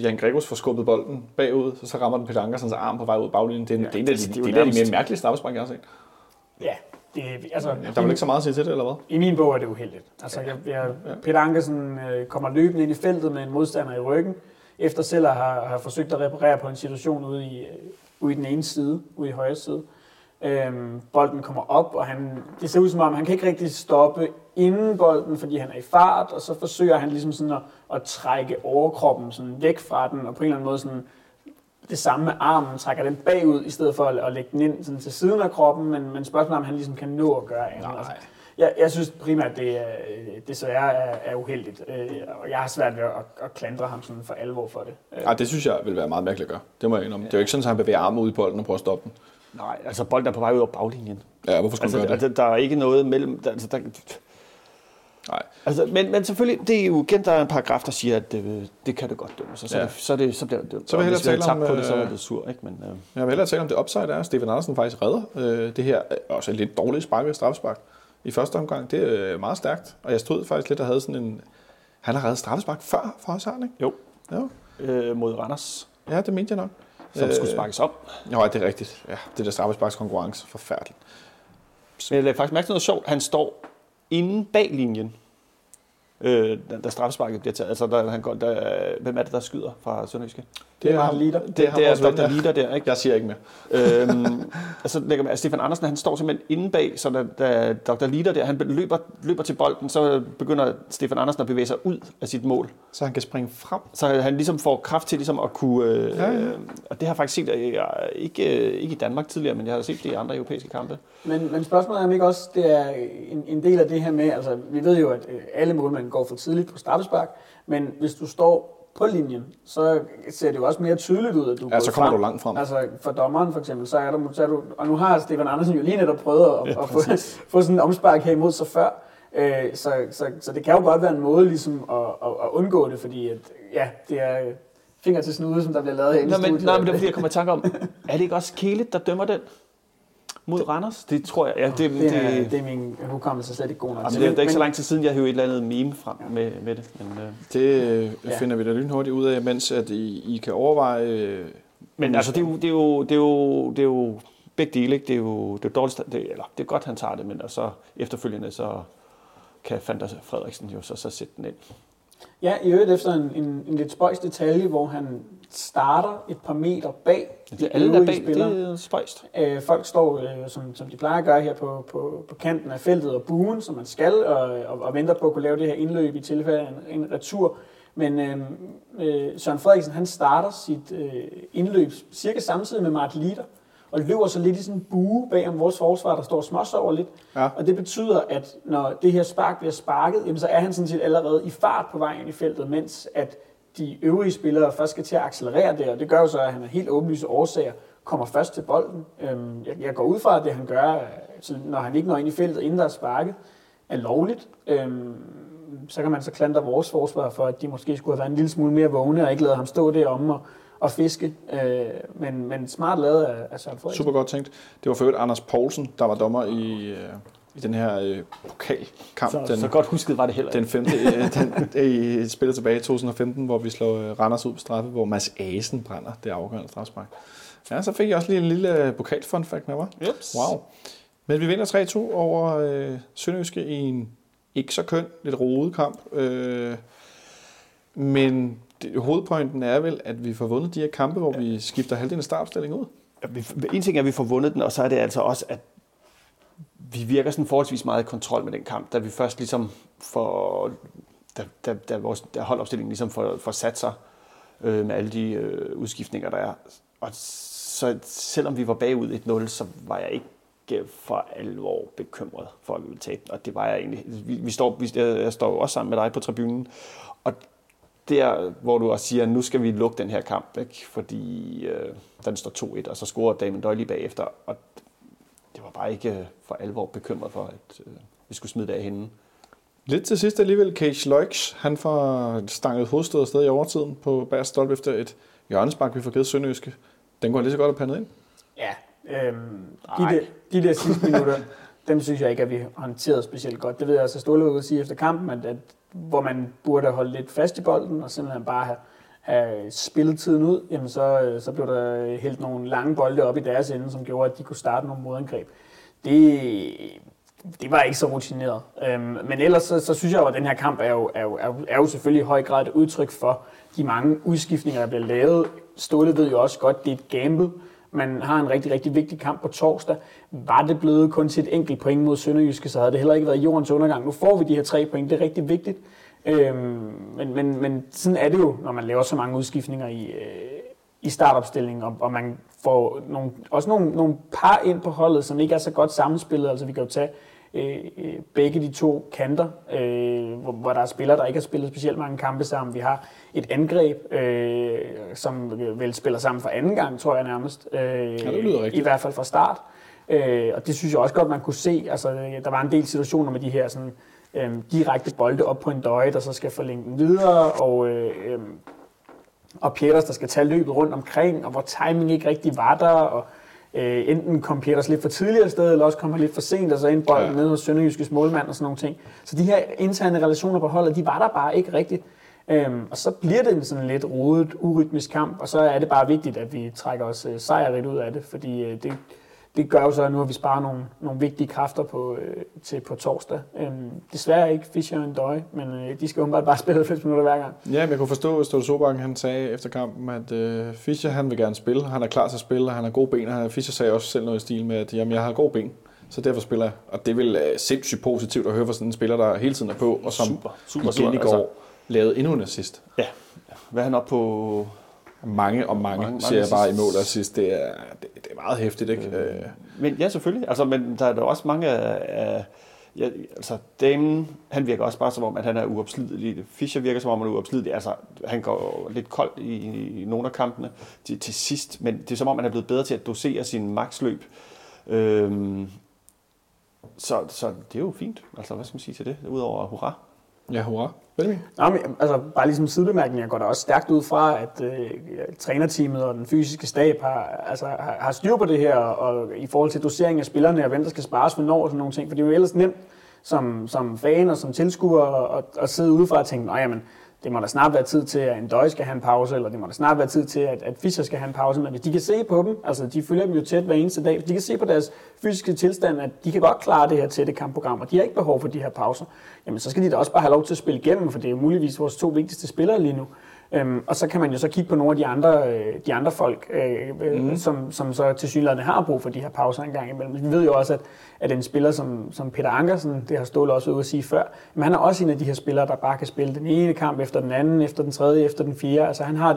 Jan Gregus får skubbet bolden bagud, så rammer den Peter Ankersens arm på vej ud baglinjen. Det er de mere mærkelige straffespark, jeg har set. Ja. Der var ikke så meget at sige til det, eller hvad? I min bog er det uheldigt. Altså, Peter Ankersen kommer løbende ind i feltet med en modstander i ryggen, efter selv har forsøgt at reparere på en situation ude i den ene side, ude i højre side. Bolden kommer op, og det ser ud som om, han kan ikke rigtig stoppe inden bolden, fordi han er i fart, og så forsøger han ligesom sådan at trække overkroppen sådan væk fra den, og på en eller anden måde sådan... Det samme med armen, trækker den bagud, i stedet for at lægge den ind sådan til siden af kroppen, men spørgsmålet om han ligesom kan nå at gøre andet. Altså, jeg synes primært, det så er uheldigt, og jeg har svært ved at klandre ham sådan for alvor for det. Det synes jeg vil være meget mærkeligt at gøre. Det må jeg indrømme. Ja. Det er jo ikke sådan, at han bevæger armen ud i bolden og prøver at stoppe den. Nej, altså bolden er på vej ud over baglinjen. Ja, hvorfor skulle han gøre det? Altså, der er ikke noget mellem... Altså, nej. Altså, men selvfølgelig, det er jo igen, der er en paragraf, der siger, at det kan det godt dømme sig. Så bliver det dømt. Så vil jeg hellere tale om, på det, så er det sur, ikke? Men, Jeg vil hellere tale om det upside er, at Steven Andersen faktisk redder det her, også et lidt dårligt spark ved straffespark i første omgang. Det er meget stærkt, og jeg stod faktisk lidt og havde sådan en... Han har reddet straffespark før for os, har han, ikke? Jo. Mod Randers. Ja, det mente jeg nok. Som skulle sparkes op. Jo, det er rigtigt. Ja, det der straffesparkskonkurrence, forfærdeligt. Men jeg lagde faktisk mærke til noget sjovt. Han står... inden baglinjen, der straffesparket bliver taget, altså hvem er det, der skyder fra Sønderjyske? Det er Martin Leder. Det er Dr. Leder der, ikke? Jeg siger ikke mere. Steven Andersen, han står simpelthen inde bag, så da Dr. Leder der, han løber til bolden, så begynder Steven Andersen at bevæge sig ud af sit mål. Så han kan springe frem. Så han ligesom får kraft til ligesom at kunne... Og det har jeg faktisk set, ikke i Danmark tidligere, men jeg har set det i andre europæiske kampe. Men spørgsmålet er, om ikke også, det er en del af det her med, altså vi ved jo, at alle målmænd går for tidligt på straffespark, men hvis du står på linjen, så ser det jo også mere tydeligt ud, at du går så kommer frem. Du langt frem. Altså for dommeren for eksempel, så er du, og nu har Steven Andersen jo lige netop prøvet at få sådan en omspark her imod sig før, så det kan jo godt være en måde ligesom at undgå det, fordi at, det er finger til snude, som der bliver lavet her i studiet. Men det er fordi, jeg kommer i tanke om, er det ikke også Kælet, der dømmer den? Mod Randers? Det tror jeg. Ja, det er min hukommelse slet ikke god nok. Det er ikke så lang tid siden, jeg høvede et eller andet meme frem med det. Men, det finder vi da lynhurtigt ud af, mens at I kan overveje... Men altså, det er jo begge dele, ikke? Det er jo dårligt... Det er godt, han tager det, men og så efterfølgende, så kan Fanta Frederiksen jo så sætte den ind. Ja, i øvrigt efter en lidt spøjs detalje, hvor han starter et par meter bag de øvrige spillere. Det er spøjst. Folk står, som de plejer at gøre her på kanten af feltet og buen, som man skal, og venter på at kunne lave det her indløb i tilfælde af en retur. Men Søren Frederiksen, han starter sit indløb cirka samtidig med Martin Leder, og løber så lidt i sådan en bue bagom vores forsvar, der står og småsover lidt. Ja. Og det betyder, at når det her spark bliver sparket, jamen, så er han sådan set allerede i fart på vejen i feltet, mens at de øvrige spillere først skal til at accelerere det, og det gør jo så, at han er helt åbenlyse årsager, kommer først til bolden. Jeg går ud fra, at det han gør, når han ikke når ind i feltet, inden der er sparket, er lovligt. Så kan man så klandre vores forsvar for, at de måske skulle have været en lille smule mere vågne, og ikke lade ham stå deromme og fiske, men smart lavet af Søren Frederiksen. Super godt tænkt. Det var for øvrigt Anders Poulsen, der var dommer i den her pokalkamp. Så godt husket var det heller ikke. Den femte spiller tilbage i 2015, hvor vi slår Randers ud på straffe, hvor Mads Asen brænder det afgørende strafspark. Ja, så fik jeg også lige en lille pokalfunfact med, var? Yes. Wow. Men vi vinder 3-2 over Sønderjyske i en ikke så køn, lidt rodet kamp. Men hovedpointen er vel, at vi får vundet de her kampe, hvor vi skifter halvdelen af startopstillingen ud. En ting er, at vi får vundet den, og så er det altså også, at vi virker sådan forholdsvis meget i kontrol med den kamp, da vi først ligesom får, da holdopstillingen ligesom får sat sig med alle de udskiftninger, der er. Og så selvom vi var bagud 1-0, så var jeg ikke for alvor bekymret for, at vi ville tabe. Og det var jeg egentlig. Jeg står jo også sammen med dig på tribunen. Og der, hvor du også siger, at nu skal vi lukke den her kamp, ikke? Fordi den står 2-1, og så scorer Dame N'Doye lige bagefter. Og det var bare ikke for alvor bekymret for, at vi skulle smide det af hende. Lidt til sidst alligevel, Cage Loix, han får stanget hovedstød afsted i overtiden på bagerste stolpe efter et hjørnespark, vi får givet Sønderjyske. Den går lige så godt at pandet ind. Ja, de der sidste minutter, dem synes jeg ikke, at vi håndterede specielt godt. Det ved jeg også, at Ståle ud at sige efter kampen, at hvor man burde holde lidt fast i bolden og simpelthen bare have spillet tiden ud, jamen så blev der helt nogle lange bolde op i deres ende, som gjorde, at de kunne starte nogle modangreb. Det var ikke så rutineret. Men ellers så synes jeg jo, at den her kamp er jo selvfølgelig i høj grad et udtryk for de mange udskiftninger, der bliver lavet. Ståle ved jo også godt, det er et gamble. Man har en rigtig, rigtig vigtig kamp på torsdag. Var det blevet kun til et enkelt point mod Sønderjyske, så havde det heller ikke været jordens undergang. Nu får vi de her 3 point, det er rigtig vigtigt. Men sådan er det jo, når man laver så mange udskiftninger i startopstillingen, og man får nogle par ind på holdet, som ikke er så godt sammenspillet. Altså vi kan jo tage begge de to kanter, hvor der er spillere, der ikke har spillet specielt mange kampe sammen. Vi har et angreb, som vel spiller sammen for anden gang, tror jeg nærmest. I hvert fald fra start. Og det synes jeg også godt, man kunne se. Altså, der var en del situationer med de her sådan, direkte bolde op på en døje, der så skal forlænge den videre, og Pieters, der skal tage løbet rundt omkring, og hvor timing ikke rigtig var der, og enten kom Pieters lidt for tidligere sted, eller også kom han lidt for sent, og så endte bolden nede hos Sønderjyskes målmand og sådan nogle ting. Så de her interne relationer på holdet, de var der bare ikke rigtigt. Og så bliver det en sådan lidt rodet, urytmisk kamp, og så er det bare vigtigt, at vi trækker os sejrigt ud af det, fordi det gør jo så nu, at vi sparer nogle vigtige kræfter på torsdag. Desværre ikke Fischer og N'Doye, men de skal umiddelbart bare spille 50 minutter hver gang. Ja, men jeg kunne forstå, at Ståle Solbakken, han sagde efter kampen, at Fischer, han vil gerne spille, han er klar til at spille, og han har gode ben, og Fischer sagde også selv noget i stil med, at jamen, jeg har gode ben, så derfor spiller jeg. Og det er vel sindssygt positivt at høre fra sådan en spiller, der hele tiden er på, og som super, igen i går altså, lavede endnu en assist. Ja, hvad er han oppe på? Mange ser jeg bare i mål og sidst. Det er meget hæftigt, ikke? Men ja, selvfølgelig. Altså, men der er da også mange af... altså, Dame, han virker også bare som om, at han er uopslidelig. Fischer virker som om, han er uopslidelig. Altså, han går lidt kold i nogle af kampene til sidst. Men det er som om, han er blevet bedre til at dosere sin maksløb. Så det er jo fint. Altså, hvad skal man sige til det? Udover hurra. Ja, hurra. Nå, men, altså, bare ligesom sidebemærkninger går der også stærkt ud fra, at trænerteamet og den fysiske stab har styr på det her, og i forhold til dosering af spillerne og hvem der skal spares hvornår og sådan nogle ting, for det er jo ellers nemt som fan og som tilskuer at sidde udefra og tænke, jamen, det må da snart være tid til, at N'Doye skal have en pause, eller det må da snart være tid til, at Fischer skal have en pause, men hvis de kan se på dem, altså de følger dem jo tæt hver eneste dag, hvis de kan se på deres fysiske tilstand, at de kan godt klare det her tætte kampprogram, og de har ikke behov for de her pauser, jamen så skal de da også bare have lov til at spille igennem, for det er jo muligvis vores 2 vigtigste spillere lige nu. Og så kan man jo så kigge på nogle af de andre folk, som så tilsyneladende har brug for de her pauser en gang imellem. Vi ved jo også, at en spiller som Peter Ankersen, det har Ståle også ude at sige før, men han er også en af de her spillere, der bare kan spille den ene kamp efter den anden, efter den tredje, efter den fjerde. Altså han har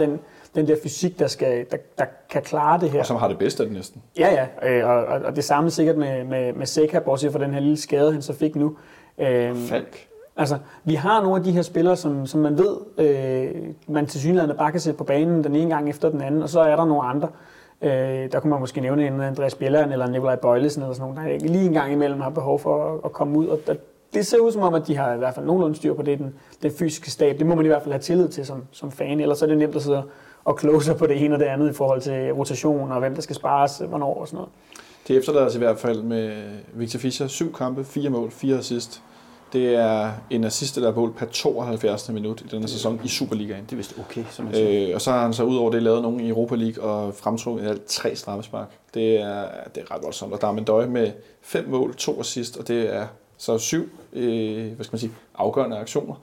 den der fysik, der kan klare det her. Og som har det bedste af det næsten. Ja, og det samme sikkert med Zeca, bortset fra den her lille skade, han så fik nu. Falk. Altså, vi har nogle af de her spillere, som man ved, man tilsyneladende bare kan sætte på banen den ene gang efter den anden, og så er der nogle andre. Der kunne man måske nævne en Andreas Bjelland eller Nicolai Boilesen eller sådan nogle, der lige en gang imellem har behov for at komme ud. Og det ser ud som om, at de har i hvert fald nogenlunde styr på det, den fysiske stab. Det må man i hvert fald have tillid til som fan, ellers er det nemt at sidde og kloge sig på det ene og det andet i forhold til rotation og hvem der skal spares, hvornår og sådan noget. Det efterlader os i hvert fald med Victor Fischer. 7 kampe, 4 mål, 4 assist. Det er en assist, der er mål per 72. minut i denne sæson i Superligaen. Det er vist okay, som jeg siger. Og så har han så ud over det lavet nogen i Europa League og fremtrukket i alt 3 straffespark. Det er ret voldsomt. Og Dame N'Doye med 5 mål, 2 assist, og det er så 7 afgørende aktioner,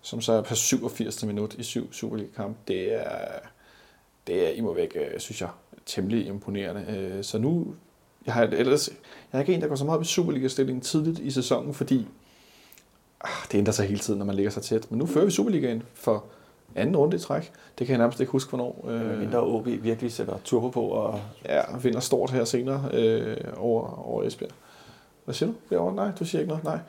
som så er per 87. minut i 7 Superliga-kampe. Det er imodvæk, synes jeg, temmelig imponerende. Så nu, jeg er ikke en, der går så meget op i Superliga-stillingen tidligt i sæsonen, fordi det ændrer sig hele tiden, når man ligger sig tæt. Men nu fører vi Superligaen for anden runde i træk. Det kan jeg nærmest ikke huske, hvornår. Mindre OB virkelig sætter turbo på og vinder stort her senere over Esbjerg. Hvad siger du? Derovre? Nej, du siger ikke noget.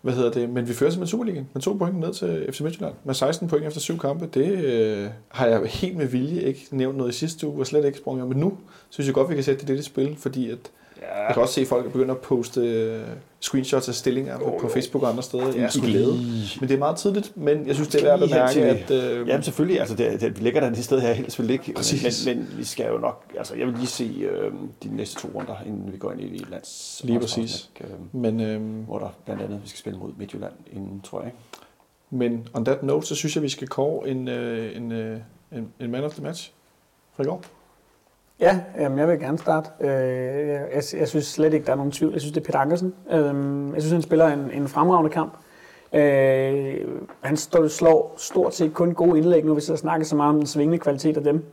Nej. Men vi fører simpelthen Superligaen med 2 point ned til FC Midtjylland. Med 16 point efter 7 kampe. Det har jeg helt med vilje ikke nævnt noget i sidste uge, og slet ikke sprunget. Men nu synes jeg godt, vi kan sætte det lidt i spil, fordi at jeg kan også se, at folk begynder at poste screenshots af stillinger på Facebook og andre steder. Jeg er glæde. Men det er meget tidligt, men jeg synes, det er værd at bemærke, at... Jamen selvfølgelig, altså det ligger der det sted her, helst vil ikke. Men vi skal jo nok... Altså jeg vil lige se de næste 2 runder, inden vi går ind i lands... Lige præcis. Hvor der blandt andet, vi skal spille mod Midtjylland inden, tror jeg. Ikke? Men on that note, så synes jeg, vi skal kåre en man of the match fra i går. Ja, jeg vil gerne starte. Jeg synes slet ikke, der er nogen tvivl. Jeg synes, det er Peter Ankersen. Jeg synes, han spiller en fremragende kamp. Han slår stort set kun gode indlæg, nu vi sidder og snakker så meget om den svingende kvalitet af dem.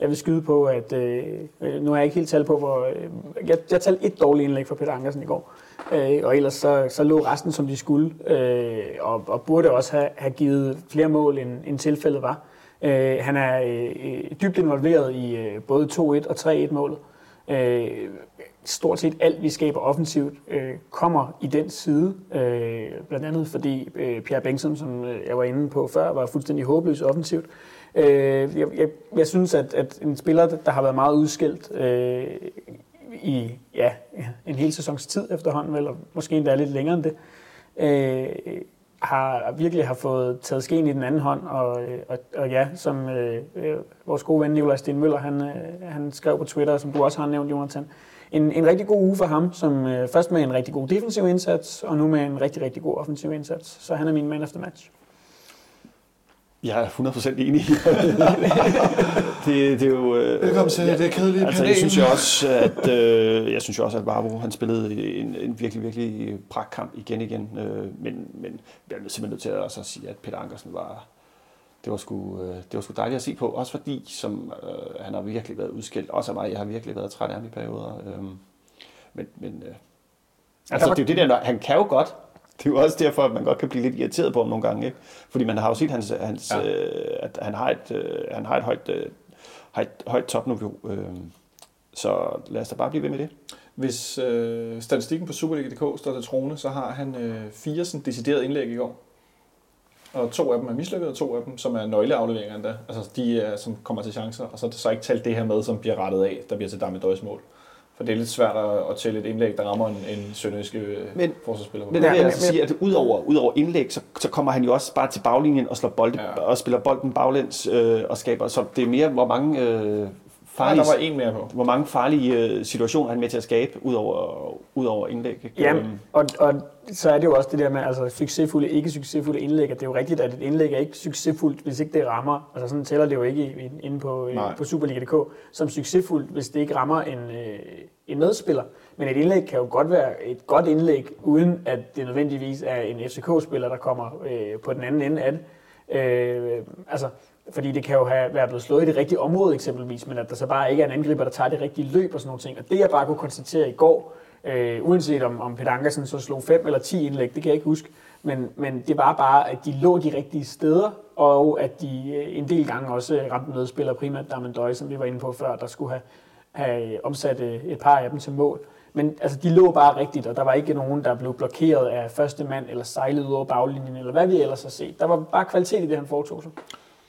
Jeg vil skyde på, at nu har jeg ikke helt talt på, hvor... Jeg talte 1 dårligt indlæg for Peter Ankersen i går. Og ellers så lå resten, som de skulle. Og burde også have givet flere mål, end tilfældet var. Han er dybt involveret i både 2-1 og 3-1-målet. Stort set alt, vi skaber offensivt, kommer i den side. Blandt andet fordi Pierre Bengtsson, som jeg var inde på før, var fuldstændig håbløs offensivt. Jeg synes, at en spiller, der har været meget udskilt i en hel sæsons tid efterhånden, eller måske endda lidt længere end det, har virkelig fået taget skeen i den anden hånd, som vores gode ven Nicolai Boilesen, han skrev på Twitter, som du også har nævnt, Jonathan, en rigtig god uge for ham, som først med en rigtig god defensiv indsats, og nu med en rigtig, rigtig god offensiv indsats. Så han er min man of the match. Jeg er 100% enig. Det er jo... Velkommen til det kedelige panel. Jeg synes jo også, at Barbro, han spillede en virkelig, virkelig pragtkamp igen. Men jeg er simpelthen nødt til at også sige, at Peter Ankersen var... Det var sgu dejligt at se på. Også fordi, som han har virkelig været udskilt. Også af mig, jeg har virkelig været træt af ham i perioder. Det er jo det der, han kan jo godt. Det er jo også derfor, at man godt kan blive lidt irriteret på ham nogle gange, ikke? Fordi man har jo set, at han har et højt topniveau. Så lad os da bare blive ved med det. Hvis statistikken på Superliga.dk står til troende, så har han 4 deciderede indlæg i går. Og 2 af dem er mislykket, og 2 af dem, som er nøgleafleveringer endda. Altså de, som kommer til chancer, og så er det så ikke talt det her med, som bliver rettet af, der bliver til Dame N'Doyes mål. For det er lidt svært at tælle et indlæg, der rammer en sønderjysk forsvarsspiller. Men det vil jeg sige, at udover indlæg, så kommer han jo også bare til baglinjen og slår bolden, og spiller bolden baglæns og skaber. Så det er mere, hvor mange farlige, der var en mere på. Hvor mange farlige situationer han er med til at skabe, udover indlæg. Ikke? Jamen, og så er det jo også det der med altså, succesfulde, ikke succesfulde indlæg. At det er jo rigtigt, at et indlæg er ikke succesfuldt, hvis ikke det rammer. Altså sådan tæller det jo ikke inde på Superliga.dk som succesfuldt, hvis det ikke rammer en medspiller. Men et indlæg kan jo godt være et godt indlæg, uden at det nødvendigvis er en FCK-spiller, der kommer på den anden ende af det. Fordi det kan jo have været blevet slået i det rigtige område eksempelvis, men at der så bare ikke er en angriber, der tager det rigtige løb og sådan nogle ting. Og det jeg bare kunne konstatere i går, uanset om Peter Ankersen så slog 5 eller 10 indlæg, det kan jeg ikke huske, men det var bare, at de lå de rigtige steder, og at de en del gange også ramte medspillere, primært Dame N'Doye, som vi var inde på før, der skulle have omsat et par af dem til mål. Men altså, de lå bare rigtigt, og der var ikke nogen, der blev blokeret af første mand, eller sejlet ud over baglinjen, eller hvad vi ellers har set. Der var bare kvalitet i det, han foretog sig.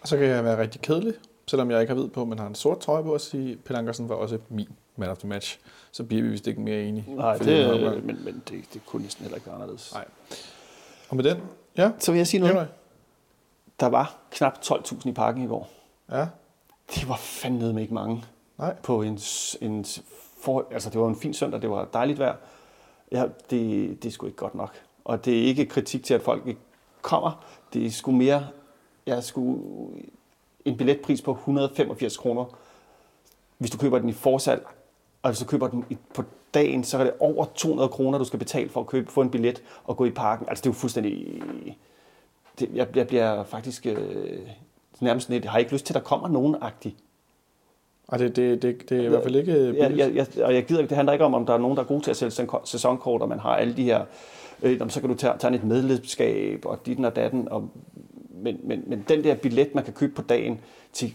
Og så kan jeg være rigtig kedelig, selvom jeg ikke har ved på, men har en sort trøje på at sige, at Peter Ankersen var også min man of the match. Så bliver vi vist ikke mere enige. Nej, det kunne næsten heller ikke være anderledes. Nej. Og med den, ja. Så vil jeg sige noget. Der var knap 12.000 i parken i går. Ja. Det var fandme ikke mange. Nej. På det var en fin søndag, det var dejligt vejr. Ja, det er sgu ikke godt nok. Og det er ikke kritik til, at folk ikke kommer. Det er sgu mere... Jeg skulle en billetpris på 185 kroner. Hvis du køber den i forsalg, og hvis du køber den på dagen, så er det over 200 kroner, du skal betale for at få en billet og gå i parken. Altså det er jo fuldstændig... Jeg bliver faktisk nærmest sådan et, har jeg ikke lyst til, at der kommer nogen-agtig. Og det er i hvert fald ikke billigt. Jeg gider ikke, det handler ikke om der er nogen, der er gode til at sælge sæsonkort, og man har alle de her... så kan du tage et medlemskab, og ditten og datten, og... men den der billet, man kan købe på dagen, til,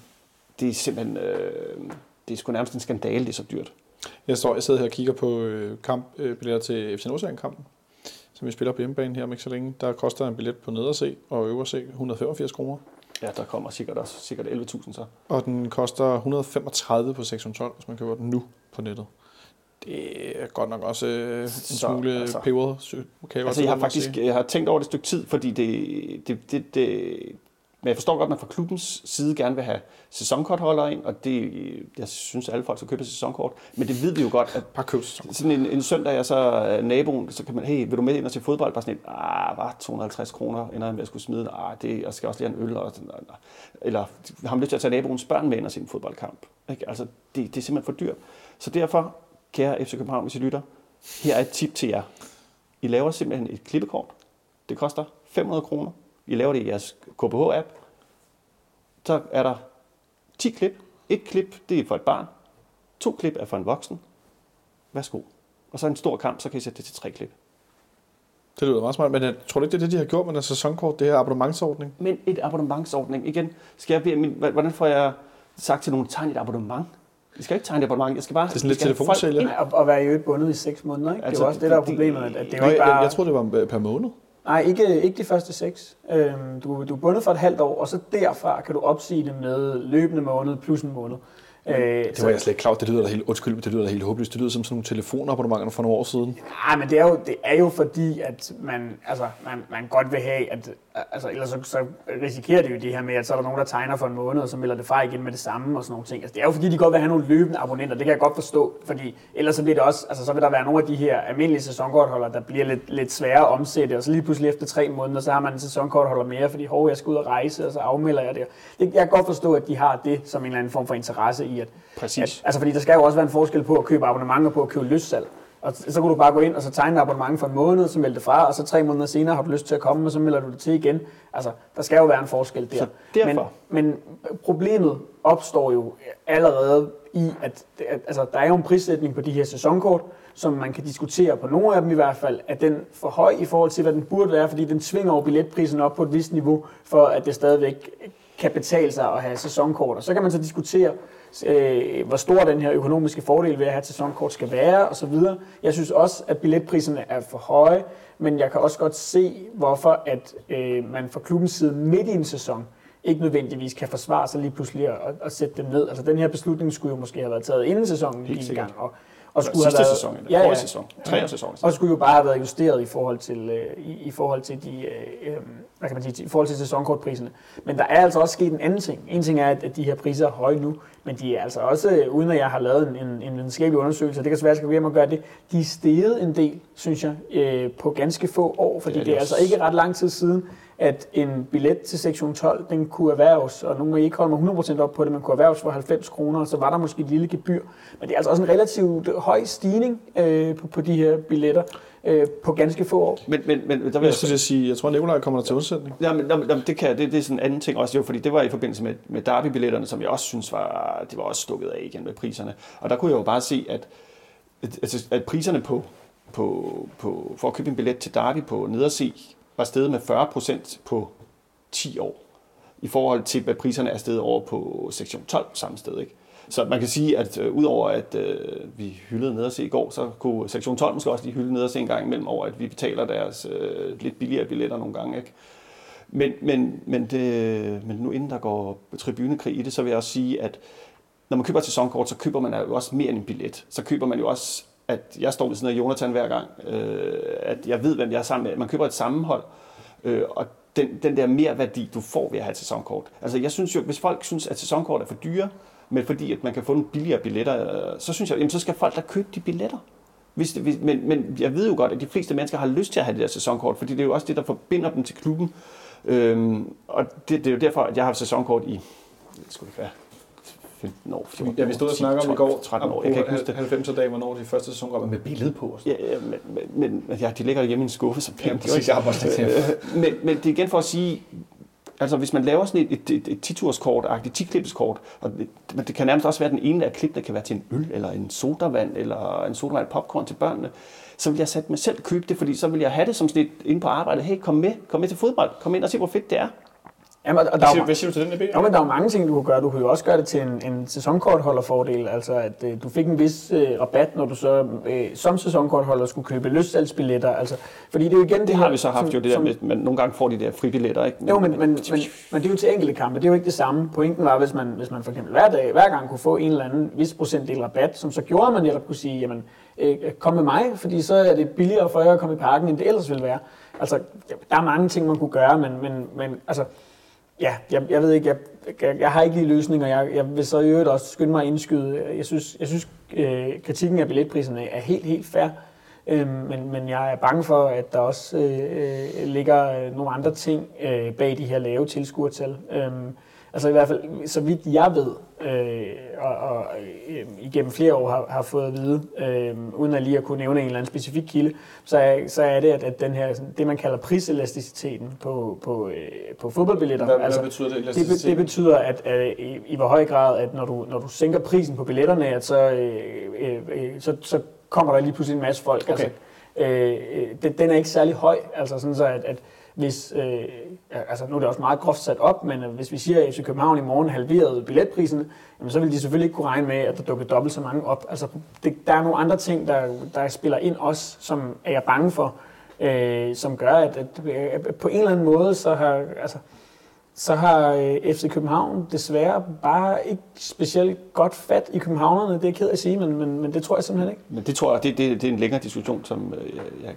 det er simpelthen, det er sgu nærmest en skandale, det er så dyrt. Jeg sidder her og kigger på kampbilletter til FC Nordsjælland-kampen, som vi spiller på hjemmebane her om ikke så længe. Der koster en billet på nederse og øverse 185 kroner. Ja, der kommer sikkert 11.000 så. Og den koster 135 på 612, hvis man køber den nu på nettet. Det er godt nok også en smule peber. Altså, jeg har tænkt over det et stykke tid, fordi men jeg forstår godt, at man fra klubbens side gerne vil have sæsonkortholdere ind, og det, jeg synes, alle folk skal købe sæsonkort, men det ved vi jo godt, at bare køb sæsonkort. Sådan en søndag, jeg så naboen, så kan man, hey, vil du med ind og se fodbold? Bare sådan en, bare 250 kroner, ender jeg med at skulle smide, det, og skal også lige have en øl, og sådan, eller har man lyst til at tage naboens børn med ind og se en fodboldkamp? Ikke? Altså, det er simpelthen for dyrt. Så derfor, kære FC København, hvis I lytter, her er et tip til jer. I laver simpelthen et klippekort. Det koster 500 kroner. I laver det i jeres KBH-app. Så er der 10 klip. Et klip, det er for et barn. 2 klip er for en voksen. Værsgo. Og så en stor kamp, så kan I sætte det til 3 klip. Det lyder meget smart, men jeg tror ikke, det er det, de har gjort med en sæsonkort, det her abonnementsordning? Men et abonnementsordning. Igen, hvordan får jeg sagt til nogen, tegn et abonnement? Jeg skal ikke tegne det på mange. Jeg skal bare lidt telefonsælger og være jo bundet i 6 måneder. Ikke? Altså, det er også det, der er problemet. At det er ikke bare... Jeg tror det var per måned. Nej, ikke de første 6. Du er bundet for et halvt år, og så derfra kan du opsige det med løbende måned plus en måned. Det var jeg slet ikke klar. Det lyder da helt håbløst. Det lyder som sådan nogle telefonabonnementer for nogle år siden. Nej, men det er jo fordi, at man godt vil have, at ellers så risikerer det jo det her med, at så er der nogen, der tegner for en måned, og så melder det fra igen med det samme og sådan nogle ting. Altså, det er jo fordi, de godt vil have nogle løbende abonnenter. Det kan jeg godt forstå, fordi ellers så bliver det også, så vil der være nogle af de her almindelige sæsonkortholdere, der bliver lidt sværere at omsætte, og så lige pludselig efter 3 måneder, så har man en sæsonkortholder mere, fordi jeg skal ud og rejse, og så afmelder jeg det. Jeg kan godt forstå, at de har det som en eller anden form for interesse i at... Præcis. Fordi der skal jo også være en forskel på at købe abonnementer på at købe løssalg. Og så kunne du bare gå ind og så tegne et abonnement for en måned, så melde det fra, og så 3 måneder senere har du lyst til at komme, og så melder du det til igen. Altså, der skal jo være en forskel der. Men problemet opstår jo allerede i, at der er jo en prissætning på de her sæsonkort, som man kan diskutere på nogle af dem i hvert fald, at den er for høj i forhold til, hvad den burde være, fordi den svinger over billetprisen op på et vist niveau, for at det stadigvæk kan betale sig at have sæsonkort. Og så kan man så diskutere, hvor stor den her økonomiske fordel ved at have et sæsonkort skal være osv. Jeg synes også, at billetpriserne er for høje, men jeg kan også godt se, hvorfor at man fra klubbens side midt i en sæson ikke nødvendigvis kan forsvare sig lige pludselig og sætte dem ned. Altså den her beslutning skulle jo måske have været taget inden sæsonen gik i gang. Og skulle have været sæson, eller forrige sæson, 3. sæson. Og skulle jo bare have været justeret i forhold til sæsonkortpriserne. Men der er altså også sket en anden ting. En ting er, at de her priser er høje nu, men de er altså også, uden at jeg har lavet en videnskabelig undersøgelse, det kan svært skal gå hjem og gøre det, de er steget en del, synes jeg, på ganske få år, fordi det er altså ikke ret lang tid siden, at en billet til sektion 12, den kunne erhverves, og nu må I ikke holde mig 100% op på det, man kunne erhverves for 90 kroner, så var der måske et lille gebyr. Men det er altså også en relativt høj stigning på de her billetter på ganske få år. Men der vil jeg sige, jeg tror, Nicolai kommer der til undsætning. Ja, men det er sådan en anden ting også, jo, fordi det var i forbindelse med Derby-billetterne, som jeg også synes var, det var også stukket af igen med priserne. Og der kunne jeg jo bare se, at priserne på for at købe en billet til Derby på nederse var steget med 40% på 10 år, i forhold til, hvad priserne er steget over på sektion 12 samme sted. Ikke? Så man kan sige, at udover at vi hyldede nederse i går, så kunne sektion 12 måske også lige hylde nederse en gang imellem over, at vi betaler deres lidt billigere billetter nogle gange. Ikke? Men nu inden der går tribunekrig i det, så vil jeg også sige, at når man køber et sæsonkort, så køber man jo også mere end en billet. Så køber man jo også, at jeg står ved siden af Jonathan hver gang, at jeg ved, hvem jeg er sammen med. Man køber et sammenhold, og den der mere værdi, du får ved at have et sæsonkort. Altså jeg synes jo, hvis folk synes, at sæsonkort er for dyre, men fordi at man kan få nogle billigere billetter, så synes jeg, jamen, så skal folk da købe de billetter. Men jeg ved jo godt, at de fleste mennesker har lyst til at have det der sæsonkort, fordi det er jo også det, der forbinder dem til klubben. Og det er jo derfor, at jeg har sæsonkort i... Det skulle ikke være... 15 år, 14 år, ja, vi stod og snakkede om i går, 13 år, jeg kan ikke huske det. 90 dage, hvornår de første sæson var med billede på os. Ja, de ligger hjemme i en skuffe, så pænt. Ja, præcis, jeg har men det er igen for at sige, altså hvis man laver sådan et 10-turskort-agtigt, 10-klippeskort, og det kan nærmest også være den ene af klip, der kan være til en øl, eller en sodavand, eller en sodavand popcorn til børnene, så vil jeg sætte mig selv købe det, fordi så vil jeg have det som sådan et inde på arbejdet, hey, kom med til fodbold, kom ind og se, hvor fedt det er. Jamen, og hvad siger du til den idé? Ja, men der er jo mange ting, du kan gøre. Du kan jo også gøre det til en sæsonkortholderfordel. Altså, at du fik en vis rabat, når du så som sæsonkortholder skulle købe løssalgsbilletter. Altså, fordi det er jo igen det her, har vi så haft som, jo det der med, men nogle gange får de der fribilletter, ikke? Men, jo, men det er jo til enkelte kampe. Det er jo ikke det samme. Pointen var, hvis man for eksempel hver gang kunne få en eller anden vis procentdel rabat, som så gjorde, at man netop kunne sige, jamen, kom med mig, fordi så er det billigere for jer at komme i parken, end det ellers ville være. Altså, der er mange ting, man kunne gøre, men altså, ja, jeg ved ikke, jeg har ikke lige løsninger, jeg vil så i øvrigt også skynde mig at indskyde. Jeg synes, kritikken af billetpriserne er helt fair, men jeg er bange for, at der også ligger nogle andre ting bag de her lave tilskuertal. Altså i hvert fald, så vidt jeg ved, og igennem flere år har fået at vide, uden at lige at kunne nævne en eller anden specifik kilde, så er det, at den her, det man kalder priselasticiteten på fodboldbilletter. Hvad betyder det? Det betyder, at i hvor høj grad, at når du sænker prisen på billetterne, at så kommer der lige pludselig en masse folk. Okay. Altså, den er ikke særlig høj, altså sådan så, at hvis, altså nu er det også meget groft sat op, men hvis vi siger, at FC København i morgen halverede billetpriserne, jamen, så vil de selvfølgelig ikke kunne regne med, at der dukker dobbelt så mange op. Altså, der er nogle andre ting, der spiller ind også, som er jeg bange for, som gør, at på en eller anden måde, så har FC København desværre bare ikke specielt godt fat i københavnerne. Det er jeg ked af at sige, men det tror jeg simpelthen ikke. Men det tror jeg, det er en længere diskussion, som jeg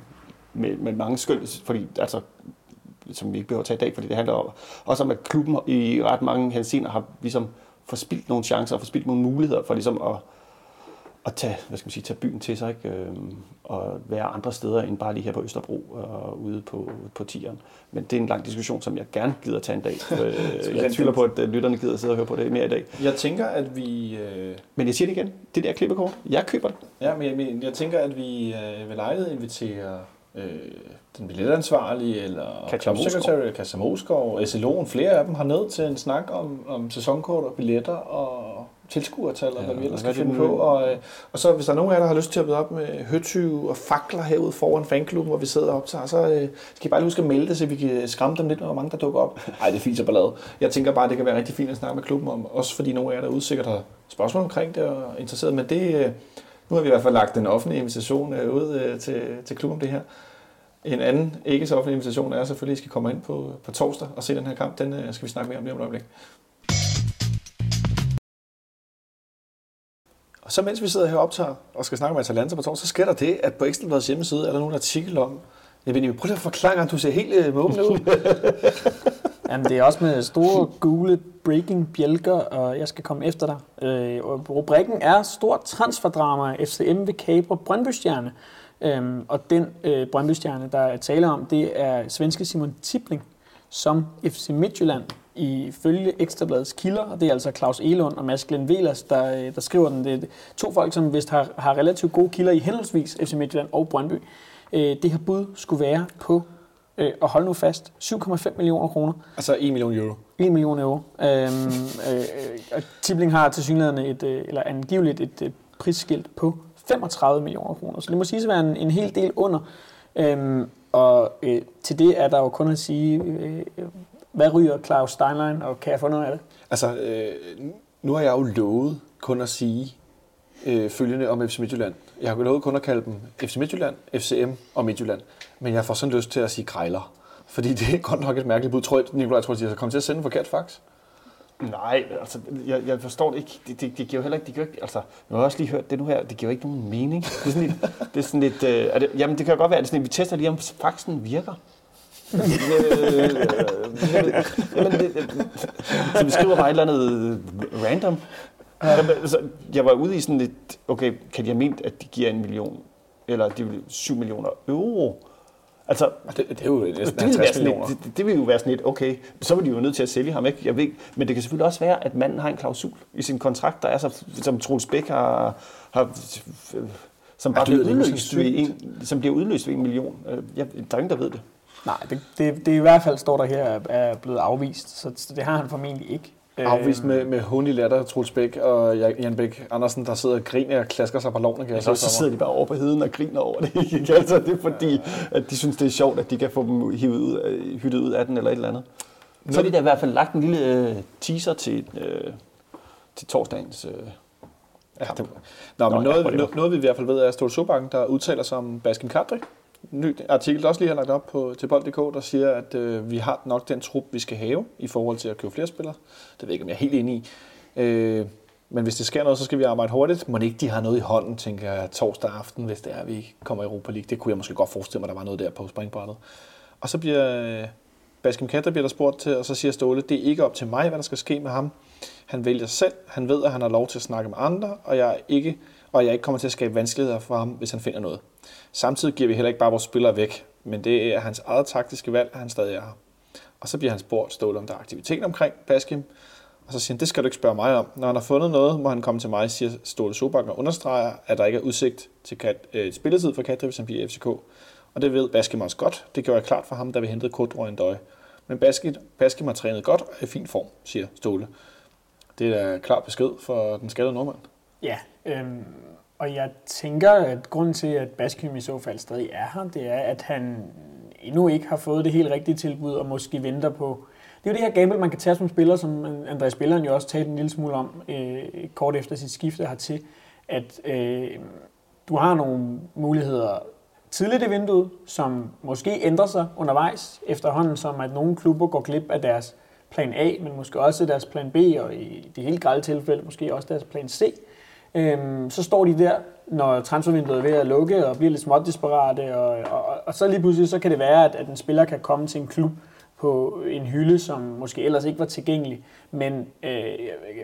med mange skøn, fordi altså som vi ikke behøver at tage i dag, fordi det handler om, også om, at klubben i ret mange henseender har ligesom forspildt nogle chancer og forspildt nogle muligheder for ligesom at tage, tage byen til sig, ikke? Og være andre steder end bare lige her på Østerbro og ude på Tieren. Men det er en lang diskussion, som jeg gerne gider at tage en dag. Jeg tvivler på, at lytterne gider at sidde og høre på det mere i dag. Jeg tænker, at vi... Men jeg siger det igen, det der klippekort, jeg køber det. Ja, men jeg tænker, at vi ved lejlighed inviterer den billetansvarlige, eller klubsekretær Kasse Moskov, SLO'en, flere af dem har ned til en snak om sæsonkort og billetter og tilskuertal, og hvad vi ellers skal finde på. Og så hvis der er nogen af jer, der har lyst til at byde op med høtyve og fakler herude foran fanklubben, hvor vi sidder og optager, så skal I bare huske at melde det, så vi kan skræmme dem lidt med, hvor mange der dukker op. Nej, det er fint så ballade. Jeg tænker bare, at det kan være rigtig fint at snakke med klubben om, også fordi nogle af jer, der udsikkert har spørgsmål omkring det og interesseret, men det... Nu har vi i hvert fald lagt en offentlig invitation ud til klubben om det her. En anden ikke så offentlig invitation er selvfølgelig, at I skal komme ind på torsdag og se den her kamp. Den skal vi snakke mere om lige om et øjeblik. Og så mens vi sidder her og optager og skal snakke med Atalanta på torsdag, så sker der det, at på Ekstra Bladets hjemmeside er der nogle artikler om... Jeg ved ikke, prøv lige at forklare, at du ser helt måbende ud. Jamen, det er også med store gule breaking-bjælker, og jeg skal komme efter dig. Rubrikken er stort transferdrama. FCM vil kapre Brøndby-stjerne. Og den Brøndby-stjerne, der er tale om, det er svenske Simon Tippling, som FC Midtjylland ifølge Ekstra Bladets kilder, og det er altså Claus Elund og Mads Glenn Velers, der skriver den. Det er to folk, som vist har relativt gode kilder i henholdsvis FC Midtjylland og Brøndby. Det her bud skulle være på... og hold nu fast, 7,5 millioner kroner. Altså 1 million euro. 1 million euro. Tippling har tilsyneladende eller angiveligt et prisskilt på 35 millioner kroner. Så det må siges at være en hel del under. Og til det er der jo kun at sige, hvad ryger Claus Steinlein, og kan jeg få noget af det? Altså, nu har jeg jo lovet kun at sige følgende om FC Midtjylland. Jeg har jo lovet kun at kalde dem FC Midtjylland, FCM og Midtjylland. Men jeg får sådan lyst til at sige krejler. Fordi det er godt nok et mærkeligt bud. Nicolai, tror de har kommet til at sende en forkert fax? Nej, altså, jeg forstår det ikke. Det giver jo heller ikke... altså, jeg har også lige hørt det nu her. Det giver jo ikke nogen mening. Det er sådan lidt... jamen, det kan godt være, at det er sådan lidt, vi tester lige, om faxen virker. Så vi skriver bare et eller andet random. Jeg var ude i sådan lidt, okay, kan de have ment, at de giver 1 million, eller de vil 7 millioner euro? Altså, det er jo næsten 50 millioner. Det vil jo være sådan lidt, okay, så vil de jo nødt til at sælge ham, ikke? Jeg ved, men det kan selvfølgelig også være, at manden har en klausul i sin kontrakt, der er så, som Troels Bæk har som bare bliver udløst ved ved 1 million. Der er ingen, der ved det. Nej, det i hvert fald står der her, er blevet afvist, så det har han formentlig ikke. Afvist med hundig latter, Troels Bæk og Jan Bæk Andersen, der sidder og griner og klasker sig på lovene. Så sidder de bare over på heden og griner over det. Altså, det er fordi, at de synes, det er sjovt, at de kan få dem hivet ud, hyttet ud af den eller et eller andet. Nu har de da i hvert fald lagt en lille teaser til torsdagens kamp. Ja, noget vi i hvert fald ved er Ståle Solbakken, der udtaler sig om Bashkim Kadri. Ny artikel, der også lige har lagt op til bold.dk, der siger, at vi har nok den trup, vi skal have i forhold til at købe flere spillere. Det ved jeg ikke, om jeg er helt enig i. Men hvis det sker noget, så skal vi arbejde hurtigt. Må ikke de har noget i hånden, tænker jeg, torsdag aften, hvis det er, vi kommer i Europa League. Det kunne jeg måske godt forestille mig, der var noget der på springbrættet. Og så bliver Bashkim Kadri bliver der spurgt til, og så siger Ståle, det er ikke op til mig, hvad der skal ske med ham. Han vælger selv, han ved, at han har lov til at snakke med andre, og jeg ikke kommer til at skabe vanskeligheder for ham, hvis han finder noget. Samtidig giver vi heller ikke bare vores spillere væk, men det er hans eget taktiske valg, at han stadig er her. Og så bliver han spurgt, Ståle, om der er aktivitet omkring Bashkim. Og så siger han, det skal du ikke spørge mig om. Når han har fundet noget, må han komme til mig, siger Ståle Solbakken og understreger, at der ikke er udsigt til spilletid for Kadri, hvis han bliver i FCK. Og det ved Bashkim også godt. Det gjorde jeg klart for ham, da vi hentede Kodro og N'Doye. Men Bashkim har trænet godt og er i fin form, siger Ståle. Det er da klart besked for den skaldede nordmand. Ja, og jeg tænker, at grunden til, at Bashkim i så fald stadig er her, det er, at han endnu ikke har fået det helt rigtige tilbud og måske venter på. Det er jo det her gamble, man kan tage som spiller, som Andreas Spilleren jo også talte en lille smule om kort efter sit skifte hertil, at du har nogle muligheder tidligt i vinduet, som måske ændrer sig undervejs efterhånden, som at nogle klubber går glip af deres plan A, men måske også deres plan B, og i det helt grelle tilfælde måske også deres plan C. Så står de der, når transfervinduet er ved at lukke, og bliver lidt småt desperate, og så lige pludselig så kan det være, at en spiller kan komme til en klub på en hylde, som måske ellers ikke var tilgængelig. Men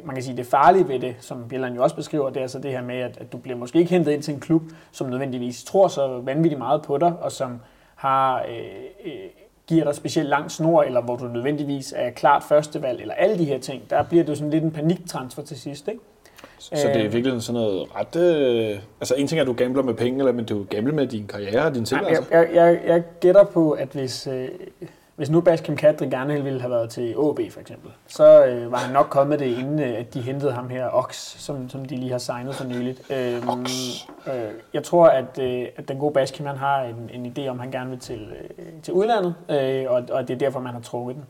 man kan sige, det farlige ved det, som Bjelland jo også beskriver, det er så det her med, at du bliver måske ikke hentet ind til en klub, som nødvendigvis tror så vanvittigt meget på dig, og som har giver dig specielt lang snor, eller hvor du nødvendigvis er klart førstevalg, eller alle de her ting. Der bliver du sådan lidt en paniktransfer til sidst, ikke? Så det er virkelig sådan noget ret... Altså en ting er, at du gambler med penge, eller men du gambler med din karriere og dine ting. Jeg gætter på, at hvis nu Bashkim Kadri gerne ville have været til OB for eksempel, så var han nok kommet det, inden at de hentede ham her, Ox, som de lige har signet for nyligt. Jeg tror, at den gode Bashkim, han har en idé om, han gerne vil til udlandet, og det er derfor, man har trukket den,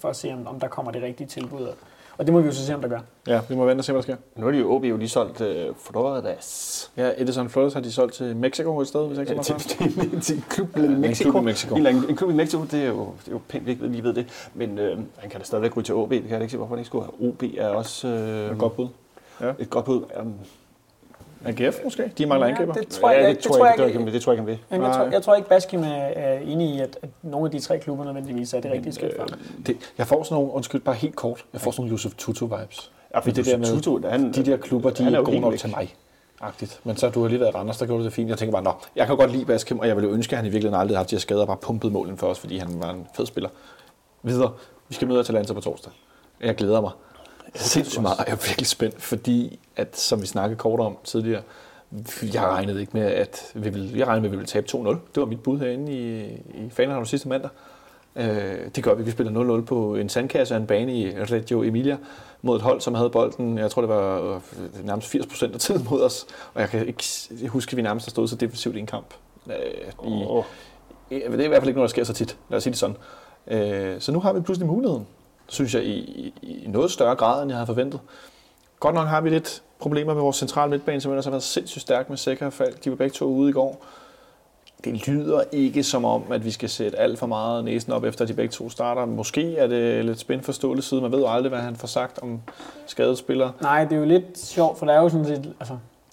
for at se, om der kommer det rigtige tilbud. Og det må vi jo så se, om der gør. Ja, vi må vente og se, hvad der sker. Nu har de jo OB jo lige solgt Flores. Ja, Edison Flores har de solgt til Mexico i stedet, hvis jeg ikke så til en klub i Mexico. En klub i Mexico, det er jo pænt, ikke lige ved det. Men han kan da stadigvæk ryge til OB, det kan jeg ikke se, hvorfor han ikke skulle have. OB er også et godt bud. Ja. Et godt bud. AGF måske? De mangler angriber. Det tror jeg ikke. Jeg tror ikke, Bashkim er enig i, at nogle af de tre klubber nødvendigvis er det rigtige skridt for ham. Jeg får sådan nogle, bare helt kort, sådan nogle Josef Tutu-vibes. Ja, for det der med, Tutu, de der klubber, de er gode nok til mig. Agtigt. Men så du har lige været Randers, der gjorde det fint. Jeg tænker bare, jeg kan godt lide Bashkim, og jeg ville ønske, at han i virkeligheden aldrig havde haft de her skader og bare pumpet målen for os, fordi han var en fed spiller. Videre, vi skal møde Atalanta på torsdag. Jeg glæder mig. Sindssygt meget. Jeg er virkelig spændt, fordi at, som vi snakkede kort om tidligere, jeg regnede med, at vi ville tabe 2-0. Det var mit bud herinde i Fanenhavn sidste mandag. Det gør vi. Vi spiller 0-0 på en sandkasse og en bane i Reggio Emilia mod et hold, som havde bolden, jeg tror det var nærmest 80% af tiden mod os. Og jeg kan ikke huske, at vi nærmest har stået så defensivt i en kamp. Det er i hvert fald ikke noget, der sker så tit. Lad os sige det sådan. Så nu har vi pludselig muligheden, synes jeg, i noget større grad, end jeg havde forventet. Godt nok har vi lidt problemer med vores centrale midtbane, som ellers har været sindssygt stærk med Zeca og Falk. De var begge to ude i går. Det lyder ikke som om, at vi skal sætte alt for meget næsen op, efter de begge to starter. Måske er det lidt spændt forståelig side. Man ved jo aldrig, hvad han får sagt om skadespillere. Nej, det er jo lidt sjovt, for der er jo sådan set,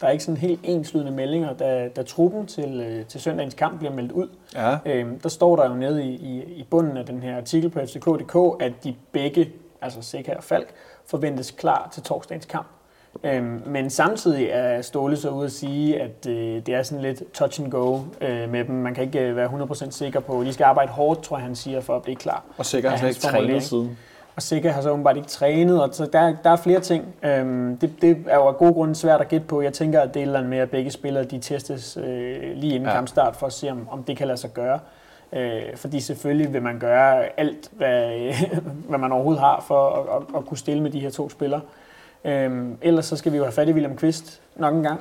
der er ikke sådan helt enslydende meldinger, da truppen til søndagens kamp bliver meldt ud. Ja. Der står der jo nede i bunden af den her artikel på fck.dk, at de begge, altså Zeca og Falk, forventes klar til torsdagens kamp. Men samtidig er Ståle så ude at sige, at det er sådan lidt touch and go med dem. Man kan ikke være 100% sikker på, de skal arbejde hårdt, tror jeg, han siger, for at blive klar. Og Zeca har ikke trænet siden. Og Zeca har så åbenbart ikke trænet, og så der er flere ting. Det er jo af gode grunde svært at gætte på. Jeg tænker, at det er et eller andet med, at begge spillere de testes lige inden kampstart, for at se, om det kan lade sig gøre. Fordi selvfølgelig vil man gøre alt, hvad man overhovedet har, for at kunne stille med de her to spillere. Ellers så skal vi jo have fat i William Kvist nok en gang.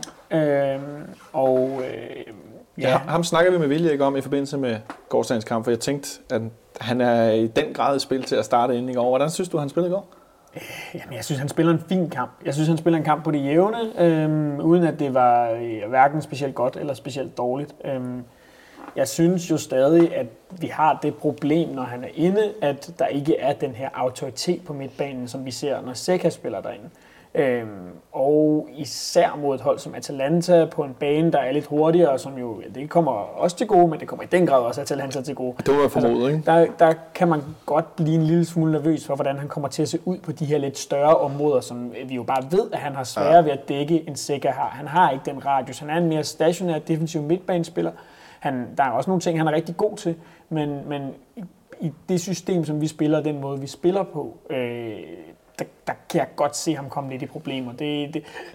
Ja, ham snakkede vi med Vilje ikke om i forbindelse med gårdsdagens kamp, for jeg tænkte, at han er i den grad spil til at starte inden i går. Hvordan synes du, han spillede i går? Jamen, jeg synes, han spiller en fin kamp. Jeg synes, han spiller en kamp på det jævne, uden at det var hverken specielt godt eller specielt dårligt. Jeg synes jo stadig, at vi har det problem, når han er inde, at der ikke er den her autoritet på midtbanen, som vi ser, når Zeca spiller derinde. Og især mod et hold som Atalanta på en bane, der er lidt hurtigere, som jo, det kommer også til gode, men det kommer i den grad også Atalanta til gode. Det var formodet, ikke? Der kan man godt blive en lille smule nervøs for, hvordan han kommer til at se ud på de her lidt større områder, som vi jo bare ved, at han har svært ved at dække en sikker har. Han har ikke den radius. Han er en mere stationær defensiv midtbanespiller. Der er også nogle ting, han er rigtig god til, men i det system, som vi spiller, den måde, vi spiller på, der kan jeg godt se ham komme lidt i problemer.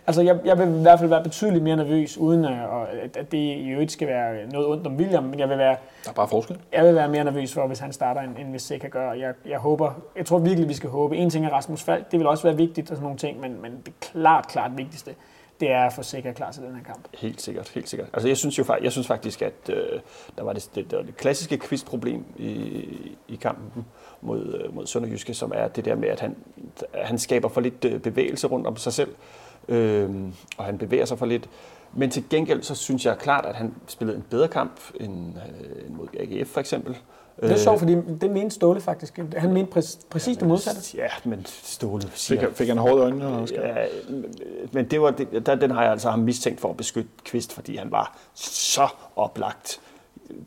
Altså jeg vil i hvert fald være betydeligt mere nervøs, uden at det i øvrigt skal være noget ondt om William, men jeg vil være... Der er bare forskel. Jeg vil være mere nervøs for, hvis han starter, end hvis Zeca gør. Jeg tror virkelig, vi skal håbe. En ting er Rasmus Falk, det vil også være vigtigt og sådan nogle ting, men det klart vigtigste, det er at få Zeca klar til den her kamp. Helt sikkert. Altså jeg synes faktisk, at der var det klassiske Kvist-problem i kampen mod Sønderjyske, som er det der med, at han skaber for lidt bevægelse rundt om sig selv, og han bevæger sig for lidt. Men til gengæld, så synes jeg klart, at han spillede en bedre kamp end mod AGF for eksempel. Det er sjovt, fordi det mente Ståle faktisk. Han mente præcis det modsatte. Ja, men Ståle fik han hårde øjne? Og ja, men det var, den har jeg altså ham mistænkt for at beskytte Kvist, fordi han var så oplagt,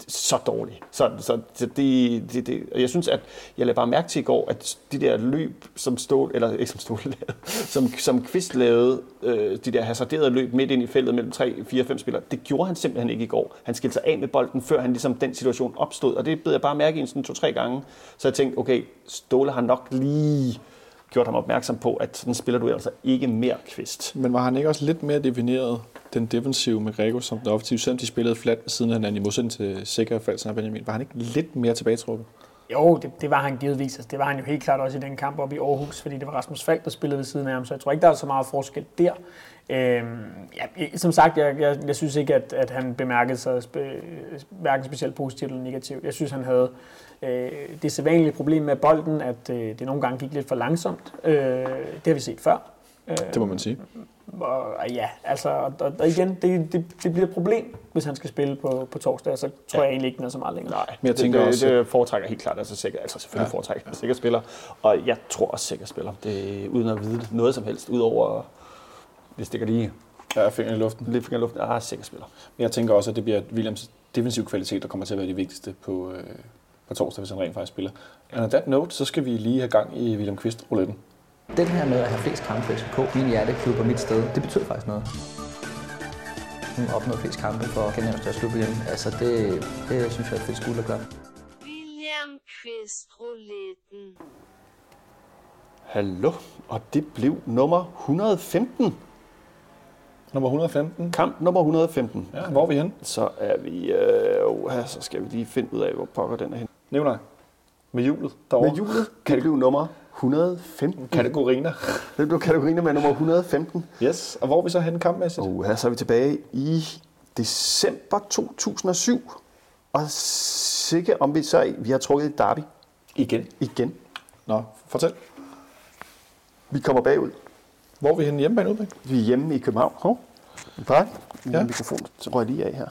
så dårlig. Så det, jeg synes, at jeg lagde bare mærke til i går, at de der løb, som Kvist lavede, de der hasarderede løb midt ind i feltet mellem 3-4-5 spillere, det gjorde han simpelthen ikke i går. Han skilte sig af med bolden, før han ligesom den situation opstod, og det blev jeg bare mærke i sådan 2-3 gange. Så jeg tænkte, okay, Ståle har nok lige gjort ham opmærksom på, at sådan spiller du altså ikke mere Kvist. Men var han ikke også lidt mere defineret den defensive med Gregus som den offensive, selvom de spillede flat ved siden af hinanden i modsætning til Zeca, Falsen og Benjamin? Var han ikke lidt mere tilbagetrukket? Jo, det var han givetvis. Altså, det var han jo helt klart også i den kamp oppe i Aarhus, fordi det var Rasmus Falk, der spillede ved siden af ham, så jeg tror ikke, der er så meget forskel der. Som sagt, jeg synes ikke, at han bemærkede sig hverken specielt positivt eller negativt. Jeg synes, han havde det sædvanlige problem med bolden, at det nogle gange gik lidt for langsomt. Det har vi set før. Det må man sige. Og igen, det bliver et problem, hvis han skal spille på torsdag, så tror jeg egentlig ikke noget så meget længere. Nej, men jeg tænker det foretrækker helt klart, altså sikkert, altså selvfølgelig foretrækker han sikkert spiller, og jeg tror også sikkert spiller, det uden at vide noget som helst, udover det stikker lige. Ja, fingeren i luften. Lidt fingeren i luften, sikkert spiller. Men jeg tænker også, at det bliver Williams defensiv kvalitet, der kommer til at være det vigtigste på torsdag, hvis han rent faktisk spiller. And on that note, så skal vi lige have gang i William Kvist-rouletten. Den her med at have flest kampe for FCK, min hjerteklub på mit sted, det betyder faktisk noget. Hun opnåede flest kampe for at gennemføre større klub igen. Altså det synes jeg er fedt skuld at gøre. William Kvist-rouletten. Hallo, og det blev nummer 115. Nummer 115. Kamp nummer 115. Ja, hvor er vi henne? Så er vi... så skal vi lige finde ud af, hvor pokker den er henne. Nævner jeg. Med hjulet derovre. Med hjulet. Kan det blive nummer 115. Kategoriner. Det blev kategoriner med nummer 115. Yes, og hvor er vi så henne kampmæssigt? Så er vi tilbage i december 2007. Og sikkert om vi så... Vi har trukket et derby. Igen. Nå, fortæl. Vi kommer bagud. Hvor er vi henne hjemmebane udbæk? Vi er hjemme i København. I parken. Ja. Mikrofon røg lige af her.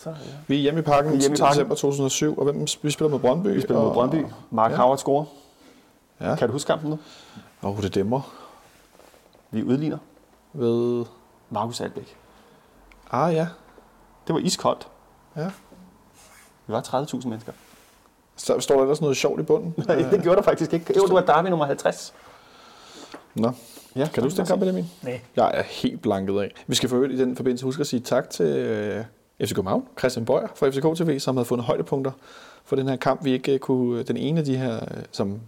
Så, ja. Vi er hjemme i parken i december 2007, og vi spiller mod Brøndby. Vi spiller mod Brøndby. Mark Howard scorer. Ja. Kan du huske kampen nu? Det dæmmer. Vi udligner. Ved Markus Albæk. Ja. Det var iskoldt. Ja. Vi var 30.000 mennesker. Så står der ellers noget sjovt i bunden? Nej, det gjorde der faktisk ikke. Det var derby nummer 50. Nå. Ja, kan du huske den kamp, Benjamin? Nej. Jeg er helt blanket af. Vi skal for øvrigt i den forbindelse huske at sige tak til FC København, Christian Bøjer fra FCK TV, som havde fundet højdepunkter for den her kamp. Vi ikke kunne, den ene af de her som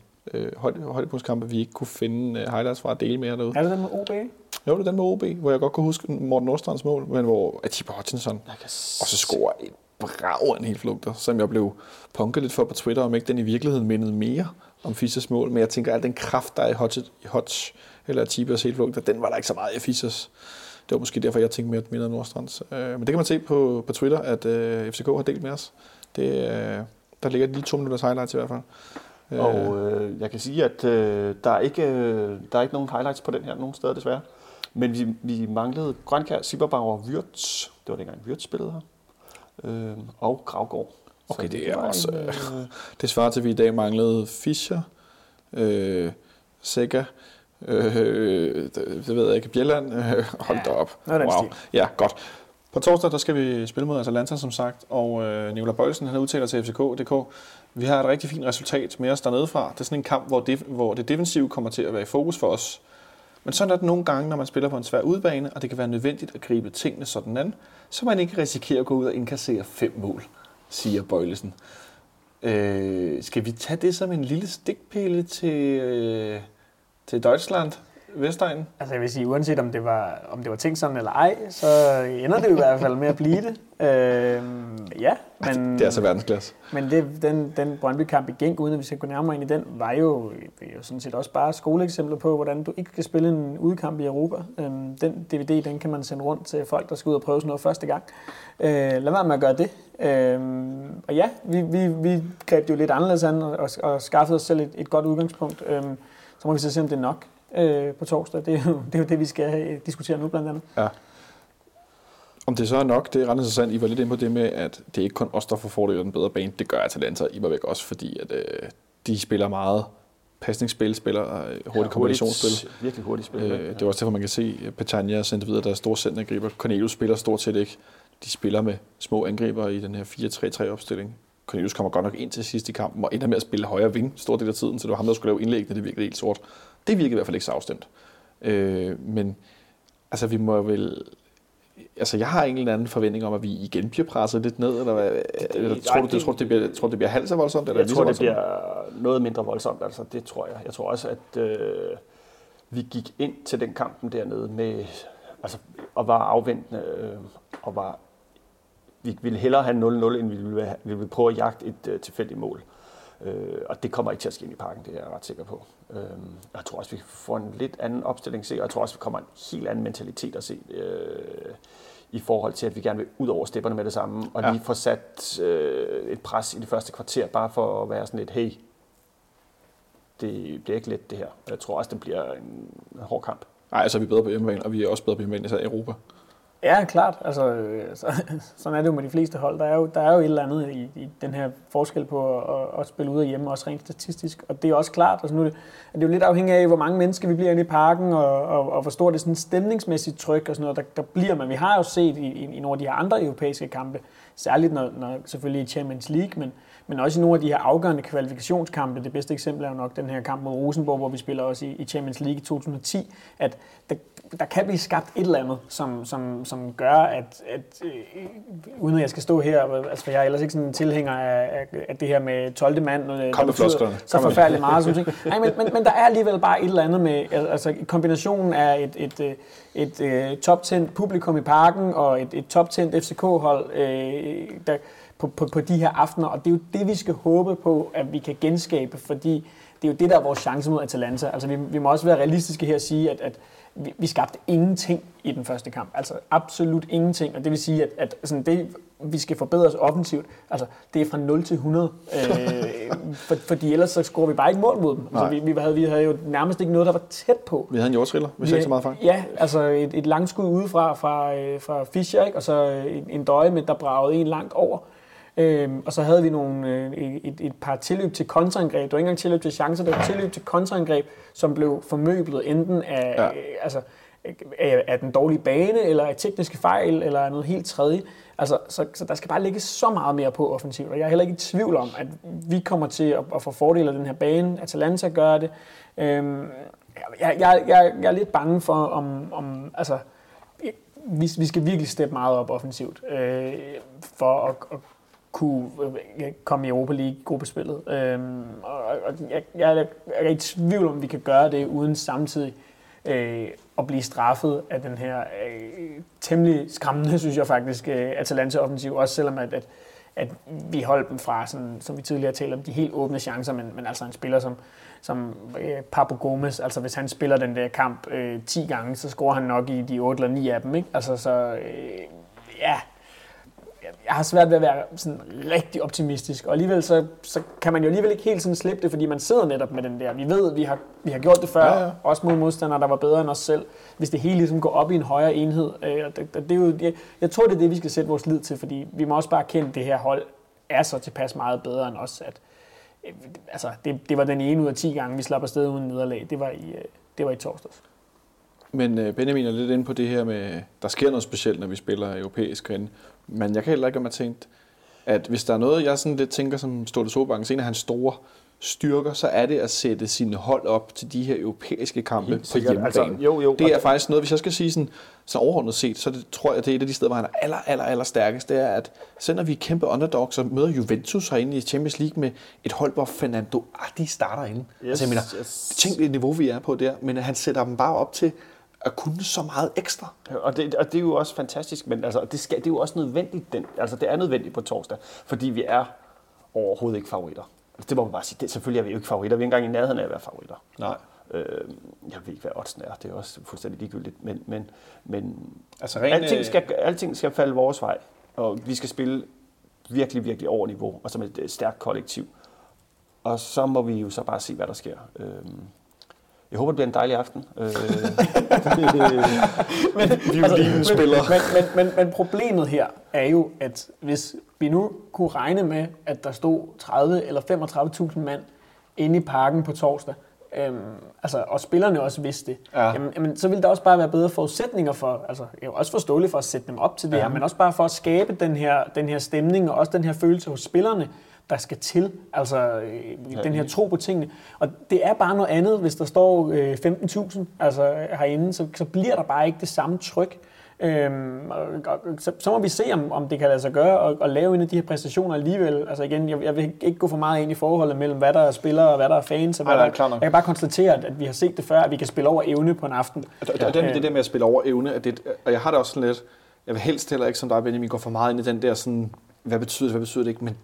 højdepunktskampe, vi ikke kunne finde highlights fra at dele med derude. Er det den med OB? Jo, det er den med OB, hvor jeg godt kunne huske Morten Nordstrands mål, men hvor Atiba Hutchinson og så scorer et brag af en hel flugter, som jeg blev punket lidt for på Twitter, om ikke den i virkeligheden mindede mere om Fissers mål, men jeg tænker, at al den kraft, der er i Hutch eller Atibas helt flugter, den var der ikke så meget i Fissers. Det var måske derfor, jeg tænkte mere at mindre Nordstrands. Men det kan man se på Twitter, at FCK har delt med os. Der ligger et lille 2 minutters highlights i hvert fald. Og jeg kan sige, at der er ikke nogen highlights på den her nogen steder, desværre. Men vi manglede Grønkær, Sipperbauer, Wirtz. Det var dengang Wirtz spillede her. Og Gravgaard. Okay, det er også... det svarer til, at vi i dag manglede Fischer, Zeca, det ved jeg ikke, Bjelland. Hold da op. Wow. Ja, godt. På torsdag der skal vi spille mod Atalanta, som sagt, og Nicolai Boilesen han udtaler til FCK.dk. Vi har et rigtig fint resultat med os dernede fra. Det er sådan en kamp, hvor det defensive kommer til at være i fokus for os. Men sådan er det nogle gange, når man spiller på en svær udbane, og det kan være nødvendigt at gribe tingene sådan an, så man ikke risikerer at gå ud og indkassere 5 mål, siger Boilesen. Skal vi tage det som en lille stikpille til Deutschland, Vestegnen? Altså jeg vil sige, uanset om det var ting sådan eller ej, så ender det i hvert fald med at blive det. Ja, men... Det er så verdensklasse. Men den Brøndby-kamp i Genk, uden at vi skal gå nærmere ind i den, var jo sådan set også bare skoleeksempler på, hvordan du ikke kan spille en udkamp i Europa. Den DVD, den kan man sende rundt til folk, der skal ud og prøve sådan noget første gang. Lad være med at gøre det. Og ja, vi greb det jo lidt anderledes an og skaffede os selv et godt udgangspunkt. Så må vi så se, om det er nok på torsdag. Det er jo det, vi skal diskutere nu blandt andet. Ja. Om det så er nok, det er ret interessant. I var lidt inde på det med, at det er ikke kun os, der får fordel af den bedre bane. Det gør Atalanta i mig væk også, fordi at, de spiller meget pasningsspil, spiller hurtigt kombinationsspil. Virkelig hurtigt spil. Det er også derfor, man kan se Papadjanopoulos sendte videre, der er store centerangriber. Cornelius spiller stort set ikke. De spiller med små angriber i den her 4-3-3-opstilling. Cornelius kommer godt nok ind til sidst i kampen og ender med at spille højre ving stor del af tiden, så det var ham, der skulle lave indlæggene, det virkede helt sort. Det virkede i hvert fald ikke så afstemt. Men altså, vi må vel... Altså, jeg har en eller anden forventning om, at vi igen bliver presset lidt ned, eller hvad? Tror du, det bliver halvt så voldsomt? Eller jeg tror, det bliver noget mindre voldsomt, altså. Det tror jeg. Jeg tror også, at vi gik ind til den kampen dernede med... Altså, og var afventende, og var... Vi ville hellere have 0-0, end vi ville prøve at jagte et tilfældigt mål. Og det kommer ikke til at ske ind i parken, det er jeg ret sikker på. Jeg tror også, vi får en lidt anden opstilling at se, og jeg tror også, vi kommer en helt anden mentalitet at se, i forhold til, at vi gerne vil ud over stepperne med det samme, og lige få sat et pres i det første kvarter, bare for at være sådan lidt, hey, det bliver ikke let det her. Jeg tror også, det bliver en hård kamp. Nej, altså vi er bedre på hjemmebane, og vi er også bedre på hjemmebane, især i Europa. Ja, klart. Altså, sådan er det jo med de fleste hold. Der er jo et eller andet i den her forskel på at spille ude og hjemme, også rent statistisk. Og det er også klart. Altså, nu er det jo lidt afhængigt af, hvor mange mennesker vi bliver inde i parken, og hvor stort det sådan stemningsmæssigt tryk og sådan noget, der bliver. Men vi har jo set i nogle af de her andre europæiske kampe, særligt når selvfølgelig i Champions League, men også i nogle af de her afgørende kvalifikationskampe. Det bedste eksempel er jo nok den her kamp mod Rosenborg, hvor vi spiller også i Champions League i 2010, at der kan blive skabt et eller andet, som gør, at uden at jeg skal stå her, altså for jeg er ellers ikke sådan en tilhænger af det her med 12. mand, så forfærdeligt meget. Sådan nej, men der er alligevel bare et eller andet med, altså kombinationen af et toptændt publikum i parken, og et toptændt FCK-hold, der på de her aftener, og det er jo det, vi skal håbe på, at vi kan genskabe, fordi det er jo det, der er vores chance mod Atalanta. Altså, vi må også være realistiske her og sige, at vi skabte ingenting i den første kamp. Altså, absolut ingenting. Og det vil sige, at sådan det, vi skal forbedre os offensivt, altså, det er fra 0 til 100. Fordi ellers så scorer vi bare ikke mål mod dem. Altså, vi havde jo nærmest ikke noget, der var tæt på. Vi havde en jordtriller, hvis ikke så meget fang. Ja, altså et langskud udefra fra Fischer, ikke? Og så en døje, men der bragede en langt over. Og så havde vi et par tilløb til kontraangreb. Det var ikke engang tilløb til chancer, det var tilløb til kontraangreb, som blev formøblet enten af, af den dårlige bane, eller af tekniske fejl, eller noget helt tredje. Altså, så der skal bare ligge så meget mere på offensivt, og jeg er heller ikke i tvivl om, at vi kommer til at få fordel af den her bane. Atalanta gør det. Jeg er lidt bange for, om altså, vi skal virkelig steppe meget op offensivt, for at kunne komme i Europa League-gruppespillet. Og jeg er i tvivl om, vi kan gøre det, uden samtidig at blive straffet af den her temmelig skræmmende, synes jeg faktisk, Atalanta-offensiv, også selvom at at vi holdt dem fra, sådan, som vi tidligere talte om, de helt åbne chancer, men altså en spiller som Papu Gomez, altså hvis han spiller den der kamp 10 gange, så scorer han nok i de 8 eller 9 af dem, ikke? Altså så, ja, jeg har svært ved at være sådan rigtig optimistisk, og alligevel så kan man jo alligevel ikke helt sådan slippe det, fordi man sidder netop med den der, vi ved, vi har gjort det før, ja. Også mod modstandere, der var bedre end os selv, hvis det hele ligesom går op i en højere enhed, det er jo, jeg tror det er det, vi skal sætte vores lid til, fordi vi må også bare erkende, det her hold er så tilpas meget bedre end os, at altså, det var den ene ud af 10 gange, vi slap afsted uden nederlag. Det var i torsdags. Men Benjamin er lidt inde på det her med, der sker noget specielt, når vi spiller europæisk herinde. Men jeg kan heller ikke, om jeg tænkte, at hvis der er noget, jeg sådan lidt tænker, som Ståle Solbakken, en af hans store styrker, så er det at sætte sine hold op til de her europæiske kampe på hjemmebane. Altså, det er faktisk noget, hvis jeg skal sige sådan, så overordnet set, så det, tror jeg, det er et af de steder, hvor han er aller stærkest. Det er, at sender vi kæmpe underdogs, så møder Juventus herinde i Champions League med et hold, hvor Fernando Ardi starter inde. Yes, altså, jeg mener, tænk det niveau, vi er på der, men han sætter dem bare op til at kunne så meget ekstra. Og det er jo også fantastisk, men altså, det er jo også nødvendigt, det er nødvendigt på torsdag, fordi vi er overhovedet ikke favoritter. Det må man bare sige. Selvfølgelig er vi jo ikke favoritter. Vi er ikke engang i nærheden af at være favoritter. Nej. Jeg ved ikke, hvad oddsen er. Det er også fuldstændig ligegyldigt. Men altså, alting skal falde vores vej. Og vi skal spille virkelig, virkelig over niveau. Og som et stærkt kollektiv. Og så må vi jo så bare se, hvad der sker. Jeg håber, det bliver en dejlig aften. Men problemet her er jo, at hvis vi nu kunne regne med, at der stod 30 eller 35.000 mand inde i parken på torsdag, og spillerne også vidste det, ja. Jamen, så ville der også bare være bedre forudsætninger for, altså jeg er også forståelig for at sætte dem op til det her, men også bare for at skabe den her stemning og også den her følelse hos spillerne, der skal til, den her tro på tingene. Og det er bare noget andet, hvis der står 15.000 herinde, så bliver der bare ikke det samme tryk. Så må vi se, om det kan lade sig gøre og lave en af de her præstationer alligevel. Altså igen, jeg vil ikke gå for meget ind i forholdet mellem, hvad der er spillere og hvad der er fans. Jeg kan bare konstatere, at vi har set det før, at vi kan spille over evne på en aften. Det der med at spille over evne, og jeg har det også sådan lidt, jeg vil helst heller ikke som dig, Benjamin, går for meget ind i den der sådan, hvad betyder det ikke, men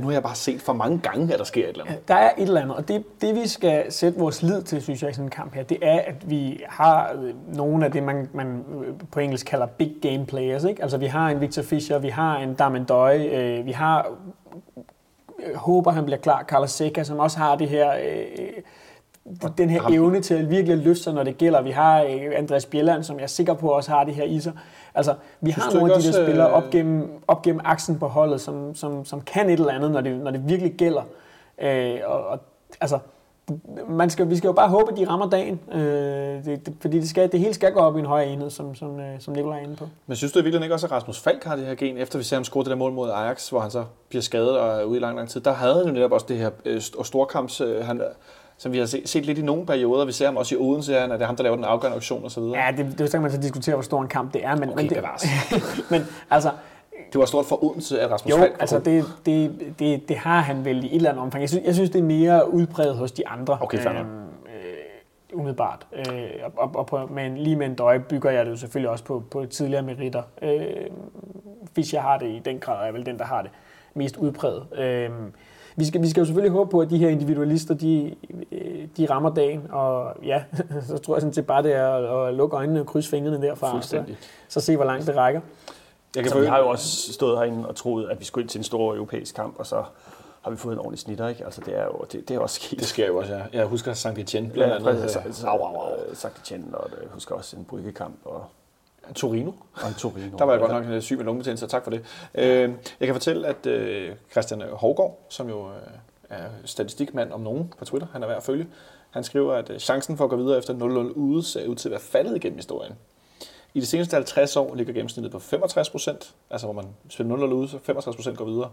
nu har jeg bare set for mange gange, at der sker et eller andet. Der er et eller andet, og det vi skal sætte vores lid til, synes jeg, i sådan en kamp her, det er, at vi har nogle af det, man på engelsk kalder big game players, ikke? Altså, vi har en Victor Fischer, vi har en Dame N'Doye, vi har, håber han bliver klar, Carlo Zeca, som også har det her, den her evne til at virkelig løfte sig, når det gælder. Vi har Andreas Bjelland, som jeg er sikker på også har det her i sig. Altså, vi har nogle af de der spillere op gennem aksen på holdet, som kan et eller andet, når det virkelig gælder. Vi skal jo bare håbe, at de rammer dagen. Fordi det hele skal gå op i en højere enhed, som Nicolai er inde på. Men synes du i virkeligheden ikke også, at Rasmus Falk har det her gen, efter vi ser ham score det der mål mod Ajax, hvor han så bliver skadet og er ude i lang tid? Der havde han jo netop også det her storkamps... som vi har set lidt i nogle perioder. Vi ser ham også i Odense, at det er ham, der laver den afgørende auktion osv. Ja, det kan man så diskutere, hvor stor en kamp det er. Men, okay, men det var det var stort for Odense af Rasmus Falk. Jo, altså det har han vel i et eller andet omfang. Jeg synes det er mere udbredt hos de andre. Okay, umiddelbart. Lige med N'Doye bygger jeg det jo selvfølgelig også på tidligere meritter. Fischer har det i den grad, er vel den, der har det mest udbredt. Vi skal jo selvfølgelig håbe på, at de her individualister, de rammer dagen, og ja, så tror jeg sådan set bare det er at lukke øjnene og krydse fingrene derfra, så se, hvor langt det rækker. Vi har jo også stået herinde og troet, at vi skulle ind til en stor europæisk kamp, og så har vi fået en ordentlig snitter, ikke? Altså, det er jo det er også sket. Det sker jo også, ja. Jeg husker Sankt Etienne. Sankt Etienne, og jeg husker også en bryggekamp, og... Torino. Der var jeg godt nok syg med lungebetændelse, så tak for det. Jeg kan fortælle, at Christian Hovgaard, som jo er statistikmand om nogen på Twitter, han er værd at følge, han skriver, at chancen for at gå videre efter 0-0 ude ser ud til at være faldet igennem historien. I de seneste 50 år ligger gennemsnittet på 65%, altså hvor man spiller 0-0 ude, så 65% går videre.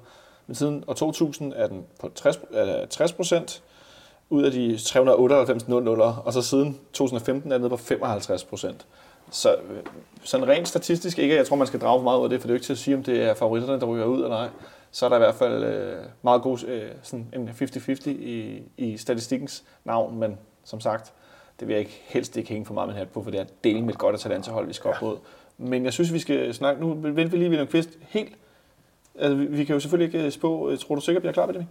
Men siden år 2000 er den på 60% ud af de 398 0-0'ere, og så siden 2015 er den nede på 55%. Så sådan rent statistisk ikke, jeg tror, man skal drage for meget ud af det, for det er jo ikke til at sige, om det er favoritterne, der ryger ud eller ej. Så er der i hvert fald meget god sådan en 50-50 i statistikkens navn, men som sagt, det vil jeg ikke helst ikke hænge for meget med hat på, for det er at dele med et godt Atalanta-hold, vi skal op mod. Men jeg synes, vi skal snakke, nu venter vi lige ved Kvist helt Altså, vi kan jo selvfølgelig ikke spå. Tror du sikkert, bliver klar ved det?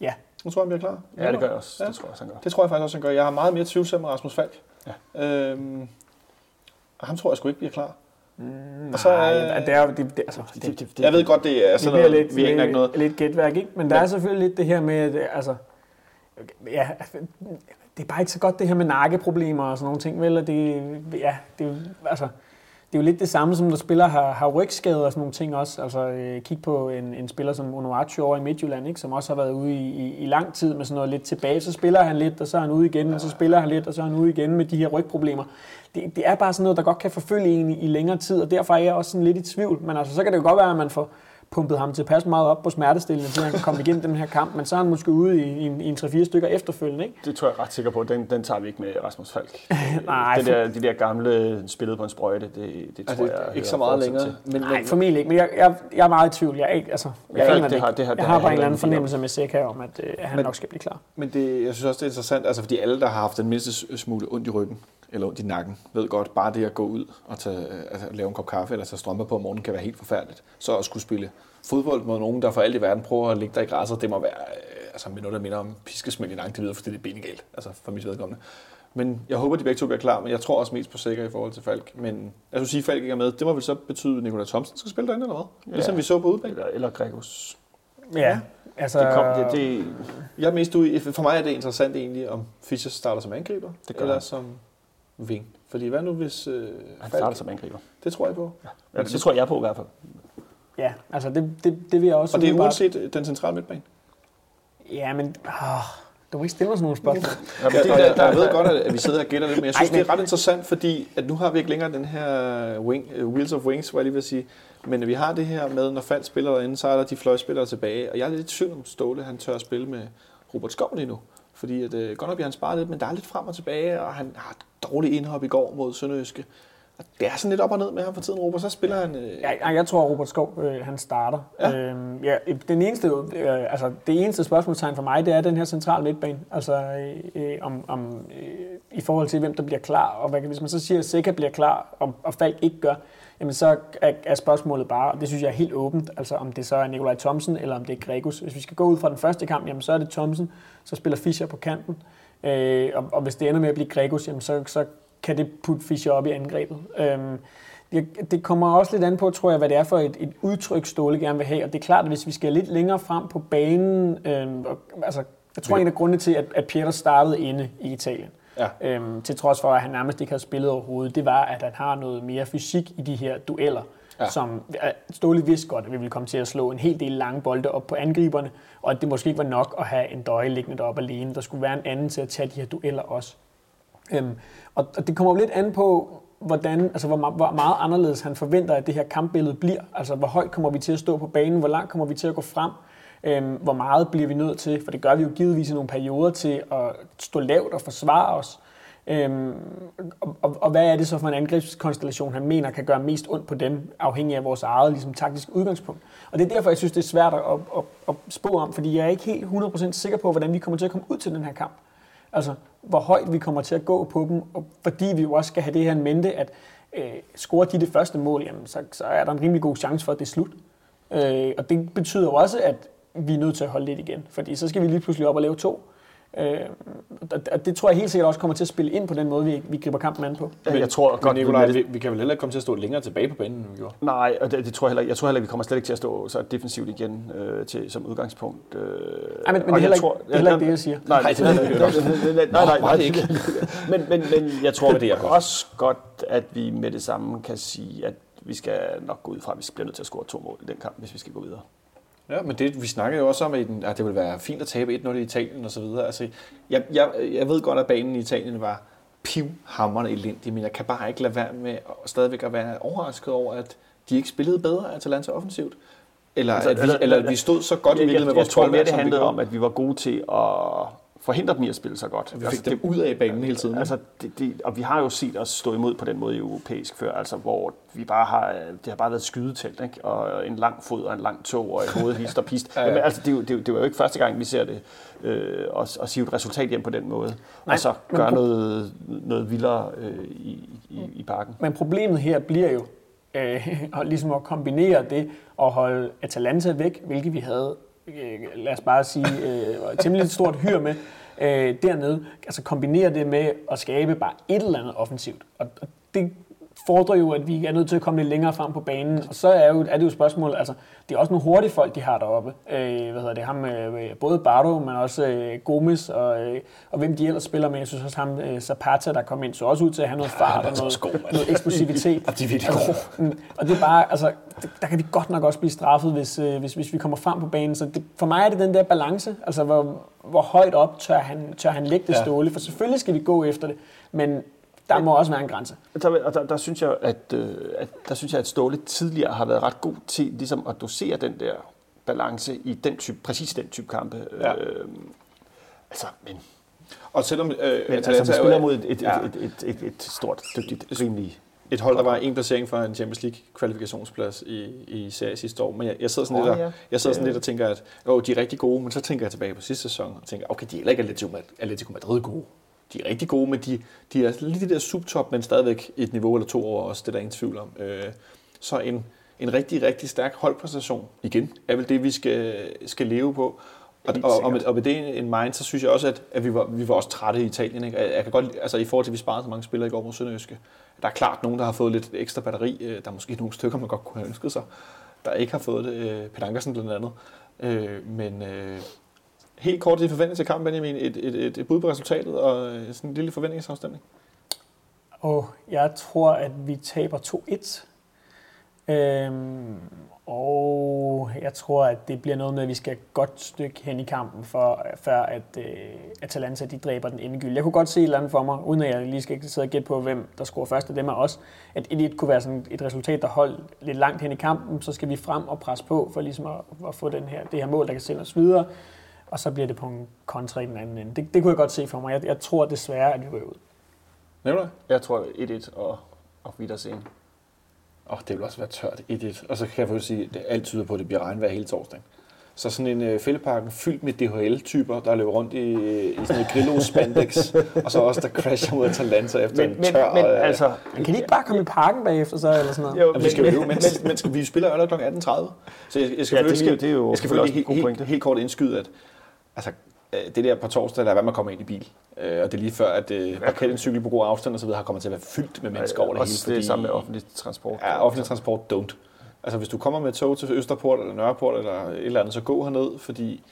Ja. Nu tror jeg, han bliver klar. Ja, det gør jeg også. Ja. Det tror jeg også, han gør. Det tror jeg faktisk også, han gør. Jeg har meget mere tvivlsom med Rasmus Falk. Ja. Ham tror jeg sgu ikke bliver klar. Og så, det jeg ved godt, det er sådan det noget, lidt, vi ikke noget. Lidt gætværk, ikke? Men der er selvfølgelig lidt det her med, at, altså, ja, det er bare ikke så godt det her med nakkeproblemer og sådan nogle ting, vel? Og det er jo lidt det samme, som når spillere har rygskade og sådan nogle ting også. Altså, kig på en spiller som Onuachu over i Midtjylland, ikke? Som også har været ude i lang tid med sådan noget lidt tilbage. Så spiller han lidt, og så er han ude igen, og så spiller han lidt, og så er han ude igen med de her rygproblemer. Det er bare sådan noget, der godt kan forfølge en i længere tid, og derfor er jeg også sådan lidt i tvivl. Men altså, så kan det jo godt være, at man får pumpet ham tilpas meget op på smertestillende, til han kan komme igennem den her kamp, men så er han måske ude i en 3-4 stykker efterfølgende, ikke? Det tror jeg ret sikker på. Den tager vi ikke med Rasmus Falk. Nej, de der gamle spillede på en sprøjte, det tror det, jeg ikke så meget længere. Nej, formentlig ikke, men jeg er meget i tvivl. Jeg er ikke, altså, jeg har bare en eller anden fornemmelse med Zeca om, at han nok skal blive klar. Men det, jeg synes også, det er interessant, altså fordi alle, der har haft den mindste smule ondt i ryggen, eller ondt i nakken, ved godt, bare det at gå ud og lave en kop kaffe, eller tage strømper på om morgenen, kan være helt forfærdeligt. Så at skulle spille fodbold mod nogen, der for alt i verden prøver at ligge der i græsset, det må være med noget, der minder om piskesmæld i nakken, det videre, fordi det er benegalt, altså for mit vedkommende. Men jeg håber, de begge to bliver klar, men jeg tror også mest på Zeca i forhold til Falk. Men jeg skulle sige, at Falk ikke er med, det må vel så betyde, at Nicolai Thomsen skal spille derinde, eller hvad? Ja. Ligesom vi så på udebane. Eller Gregus. Ja. Altså, jeg er mest ude. For mig er det interessant egentlig, om Fischer starter som angriber, eller som wing. Fordi hvad nu, hvis han starter som angriber? Det tror jeg på. Ja. Det tror jeg på i hvert fald. Ja, altså det vil jeg også. Og det er uanset den centrale midtbane? Ja, men du må ikke stille mig sådan nogle spørgsmål. Jeg ved godt, at vi sidder og gætter lidt, men jeg synes, det er ret interessant, fordi at nu har vi ikke længere den her Wheels of Wings, hvor jeg lige vil sige. Men vi har det her med, når Falk spiller derinde, så er der de fløjspillere tilbage. Og jeg er lidt i tvivl om Ståle, han tør at spille med Robert Skov lige nu. Fordi at, godt nok bliver han sparet lidt, men der er lidt frem og tilbage, og han har et dårligt indhop i går mod Sønderjyske. Det er sådan lidt op og ned med ham for tiden, Robert. Så spiller han... Jeg tror, at Robert Skov han starter. Ja. Det eneste spørgsmålstegn for mig, det er den her centrale midtbane. Altså i forhold til, hvem der bliver klar. Og hvis man så siger, at Zeca bliver klar, og Falk ikke gør, jamen så er spørgsmålet bare, og det synes jeg er helt åbent, altså om det så er Nicolai Thomsen, eller om det er Gregus. Hvis vi skal gå ud fra den første kamp, jamen så er det Thomsen, så spiller Fischer på kanten. Og hvis det ender med at blive Gregus, jamen så kan det putte Fischer op i angrebet. Det kommer også lidt an på, tror jeg, hvad det er for et udtryk, Ståle gerne vil have. Og det er klart, at hvis vi skal lidt længere frem på banen... jeg tror, en af grundene til, at Pieters startede inde i Italien, til trods for, at han nærmest ikke havde spillet overhovedet, det var, at han har noget mere fysik i de her dueller, som Ståle vidste godt, at vi ville komme til at slå en hel del lange bolde op på angriberne, og at det måske ikke var nok at have en døje liggende deroppe alene. Der skulle være en anden til at tage de her dueller også. Og det kommer jo lidt an på, hvor meget anderledes han forventer, at det her kampbillede bliver. Altså, hvor højt kommer vi til at stå på banen? Hvor langt kommer vi til at gå frem? Hvor meget bliver vi nødt til? For det gør vi jo givetvis i nogle perioder til at stå lavt og forsvare os. Og hvad er det så for en angrebskonstellation, han mener kan gøre mest ondt på dem, afhængig af vores eget ligesom, taktiske udgangspunkt? Og det er derfor, jeg synes, det er svært at spå om, fordi jeg er ikke helt 100% sikker på, hvordan vi kommer til at komme ud til den her kamp. Altså, hvor højt vi kommer til at gå på dem, og fordi vi jo også skal have det her in mente, at scorer de det første mål, jamen, så er der en rimelig god chance for, at det er slut. Og det betyder jo også, at vi er nødt til at holde lidt igen, fordi så skal vi lige pludselig op og lave 2. Og det tror jeg helt sikkert også kommer til at spille ind på den måde, vi griber kampen an på. Men jeg tror godt, Nicolai, vi kan vel heller ikke komme til at stå længere tilbage på banen, end vi gjorde. Nej, og det tror jeg heller ikke. Jeg tror heller ikke, vi kommer slet ikke til at stå så defensivt igen som udgangspunkt. Nej, men det er heller ikke det, jeg siger. Nej, det er det ikke. Men jeg tror også godt, at vi med det samme kan sige, at vi skal nok gå ud fra, at vi bliver nødt til at score 2 mål i den kamp, hvis vi skal gå videre. Ja, men det, vi snakkede jo også om, at det ville være fint at tabe 1-0 i Italien osv. Altså, jeg ved godt, at banen i Italien var pivhamrende elendig, men jeg kan bare ikke lade være med stadigvæk at være overrasket over, at de ikke spillede bedre Atalanta offensivt. Eller at vi stod så godt i midten med vores 12. Jeg tror mere, det handlede om, at vi var gode til at forhindre dem i at spille så godt. Vi fik dem ud af banen hele tiden. Altså, og vi har jo set os stå imod på den måde europæisk før, altså hvor vi bare har, det har bare været skydetelt, ikke? Og en lang fod og en lang tog og et hovedhist og pist. Ja. Jamen, altså, det var jo ikke første gang, vi ser det, og sive et resultat hjem på den måde. Nej, og så gøre noget vildere i parken. Men problemet her bliver jo, og ligesom at kombinere det og holde Atalanta væk, hvilket vi havde, lad os bare sige, temmelig stort hyr med dernede. Altså kombinere det med at skabe bare et eller andet offensivt. Og det fordrer jo, at vi er nødt til at komme lidt længere frem på banen. Og så er det jo spørgsmålet, altså det er også nogle hurtige folk, de har deroppe. Både Bardo, men også Gomes og hvem de ellers spiller med. Jeg synes også ham Zapata, der kom ind, så også ud til at have noget fart og noget eksplosivitet. Og de er virkelig gode. Og det er bare, altså der kan vi godt nok også blive straffet, hvis vi kommer frem på banen. Så det, for mig er det den der balance, altså hvor højt op tør han lægge det Ståle. For selvfølgelig skal vi gå efter det, men der må også være en grænse. Der synes jeg, at Ståle tidligere har været ret god til ligesom at dosere den der balance i præcis den type kampe. Ja. Og selvom Atalanta spiller mod et stort, dygtigt, rimeligt... Et hold, der var en placering fra en Champions League-kvalifikationsplads i serie sidste år. Men jeg sidder sådan lidt og tænker, at de er rigtig gode, men så tænker jeg tilbage på sidste sæson og tænker, okay, de er heller ikke Atletico Madrid gode. De er rigtig gode, men de er lidt det der subtop, men stadigvæk et niveau eller to over os, det er der ingen tvivl om. Så en rigtig, rigtig stærk holdpræstation igen er vel det, vi skal leve på. Og med det en mind, så synes jeg også, at vi var også trætte i Italien. Ikke? Jeg kan godt, altså i forhold til, at vi sparede så mange spillere i går mod Sønderjyske, der er klart nogen, der har fået lidt ekstra batteri. Der er måske nogle stykker, man godt kunne have ønsket sig, der ikke har fået det. Peter Ankersen blandt andet. Helt kort til forventning til kampen, Benjamin. Et bud på resultatet og sådan en lille forventningsafstemning. Jeg tror, at vi taber 2-1. Og jeg tror, at det bliver noget med, at vi skal et godt stykke hen i kampen, før at Atalanta de dræber den endegyldigt. Jeg kunne godt se et eller andet for mig, uden at jeg lige skal sidde og gætte på, hvem der scorer først, og dem er os. At 1-1 kunne være sådan et resultat, der holdt lidt langt hen i kampen, så skal vi frem og presse på for ligesom at få det her mål, der kan sende os videre. Og så bliver det på en kontra i den anden ende. Det kunne jeg godt se for mig. Jeg tror desværre, at vi ryger ud. Nævner? Jeg tror 1-1 og Wiedersehen. Det vil også være tørt 1-1. Og så kan jeg faktisk sige, at alt tyder på, at det bliver regnvejr hele torsdag. Så sådan en fældeparken fyldt med DHL-typer, der løber rundt i sådan et Grillo-spandex, og så også der crasher mod Atalanta efter en tør... Men kan de ikke bare komme i parken bagefter så, eller sådan noget? Jo, vi skal jo vi spiller jo kl. 18:30. Så jeg skal helt kort indskyde, at det der på torsdag, der er hvad man kommer ind i bil. Og det er lige før, at parkere en cykel på god afstand og så videre har kommet til at være fyldt med mennesker over det hele. Fordi det er sammen med offentlig transport. Ja, offentlig transport don't. Altså hvis du kommer med tog til Østerport eller Nørreport eller et eller andet, så gå herned, fordi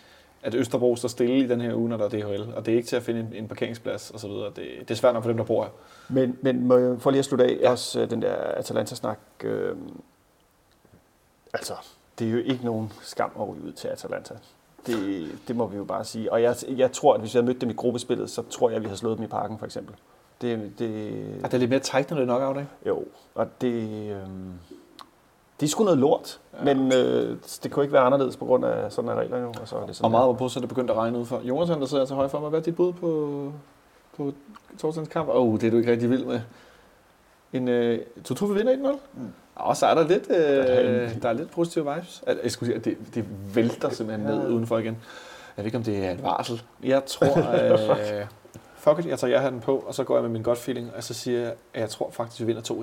at Østerbro står stille i den her uge, når der er DHL, og det er ikke til at finde en parkeringsplads og så videre. Det er svært nok for dem, der bor her. Men må jeg for lige at slutte af, også den der Atalanta-snak, det er jo ikke nogen skam at ryge ud til Atalanta. Det må vi jo bare sige. Og jeg tror, at hvis jeg mødte dem i gruppespillet, så tror jeg, at vi havde slået dem i parken, for eksempel. Det er lidt mere tight, når det er nok af det, ikke? Jo, og det er sgu noget lort, men det kunne ikke være anderledes på grund af sådan nogle regler jo. Og, så er det sådan og meget var på, så det begyndte at regne ud for. Jonas, der sidder til højre for mig. Hvad er dit bud på torsdagens kamp? Det er du ikke rigtig vild med. Vi vinder 1-0? Og så er der lidt, der er lidt positive vibes. Jeg skulle sige, at det vælter simpelthen ned udenfor igen. Jeg ved ikke, om det er et varsel. Jeg tror... fuck it, jeg tager den på, og så går jeg med min gut feeling, og så siger jeg, at jeg tror faktisk, vi vinder 2-1.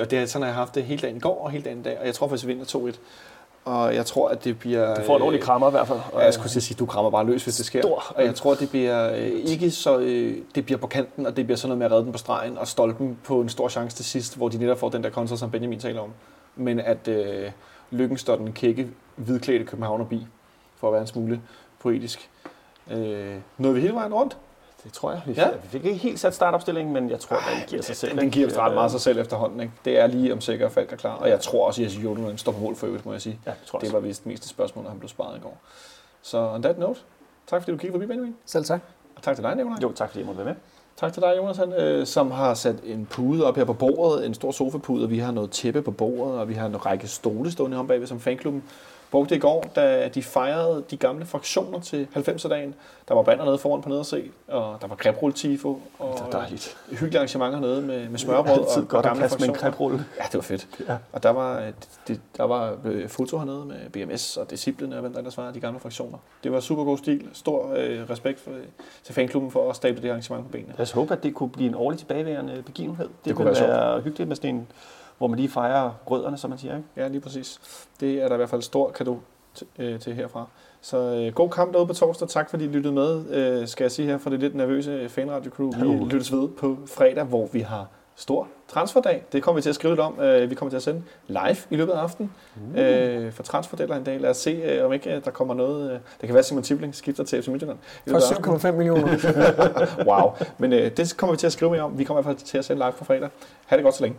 Og det er sådan, at jeg har haft det hele dagen i går og hele dagen i dag, og jeg tror faktisk, vi vinder 2-1. Og jeg tror, at det bliver... Du får en ordentlig krammer i hvert fald. Og jeg skulle sige, at du krammer bare løs, hvis det sker. Og jeg tror, at det bliver ikke så... det bliver på kanten, og det bliver sådan noget med at redde den på stregen og stolpen på en stor chance til sidst, hvor de netop får den der kontra, som Benjamin taler om. Men at lykken står den kække, hvidklædte københavnerbi, for at være en smule poetisk. Nåede vi hele vejen rundt? Det tror jeg. Vi fik ikke helt sat startopstillingen, men jeg tror, den giver sig selv. Den giver ret meget sig selv efterhånden. Ikke? Det er lige om Zeca og Falk er klar. Og jeg tror også, at Jesse Jodlund står på mål for øvrigt, må jeg sige. Ja, det var vist det meste spørgsmål, når han blev sparet i går. Så on that note, tak fordi du kiggede forbi, Benjamin. Selv tak. Og tak til dig, Nicolai. Jo, tak fordi jeg måtte være med. Tak til dig, Jonas, som har sat en pude op her på bordet. En stor sofapude, og vi har noget tæppe på bordet, og vi har en række stole stående om bagved, som fanklubben brugte i går, da de fejrede de gamle fraktioner til 90'er-dagen. Der var bander nede foran på nederse, og der var krebrulle-tifo, og hyggelige arrangementer hernede med smørbrød og gamle fraktioner. Ja, det var fedt. Ja. Og der var foto hernede med BMS og disciplene og hvem der ellers var, de gamle fraktioner. Det var super god stil. Stor respekt til fanklubben for at stable det arrangement på benene. Lad os håbe, at det kunne blive en årlig tilbageværende begivenhed. Det kunne være hyggeligt med sådan en hvor man lige fejrer brødrene, som man siger, ikke? Ja, lige præcis. Det er der i hvert fald stor cadeau til herfra. Så god kamp derude på torsdag. Tak fordi I lyttede med, skal jeg sige her, for det lidt nervøse fanradio-crew. Vi lyttes ved på fredag, hvor vi har stor transferdag. Det kommer vi til at skrive lidt om. Vi kommer til at sende live i løbet af aftenen for transferdeler en dag. Lad os se, om ikke der kommer noget. Det kan være Simon Tibling skifter til FC Midtjylland. For 7,5 millioner. Wow. Men det kommer vi til at skrive mere om. Vi kommer i hvert fald til at sende live på fredag. Ha' det godt så længe.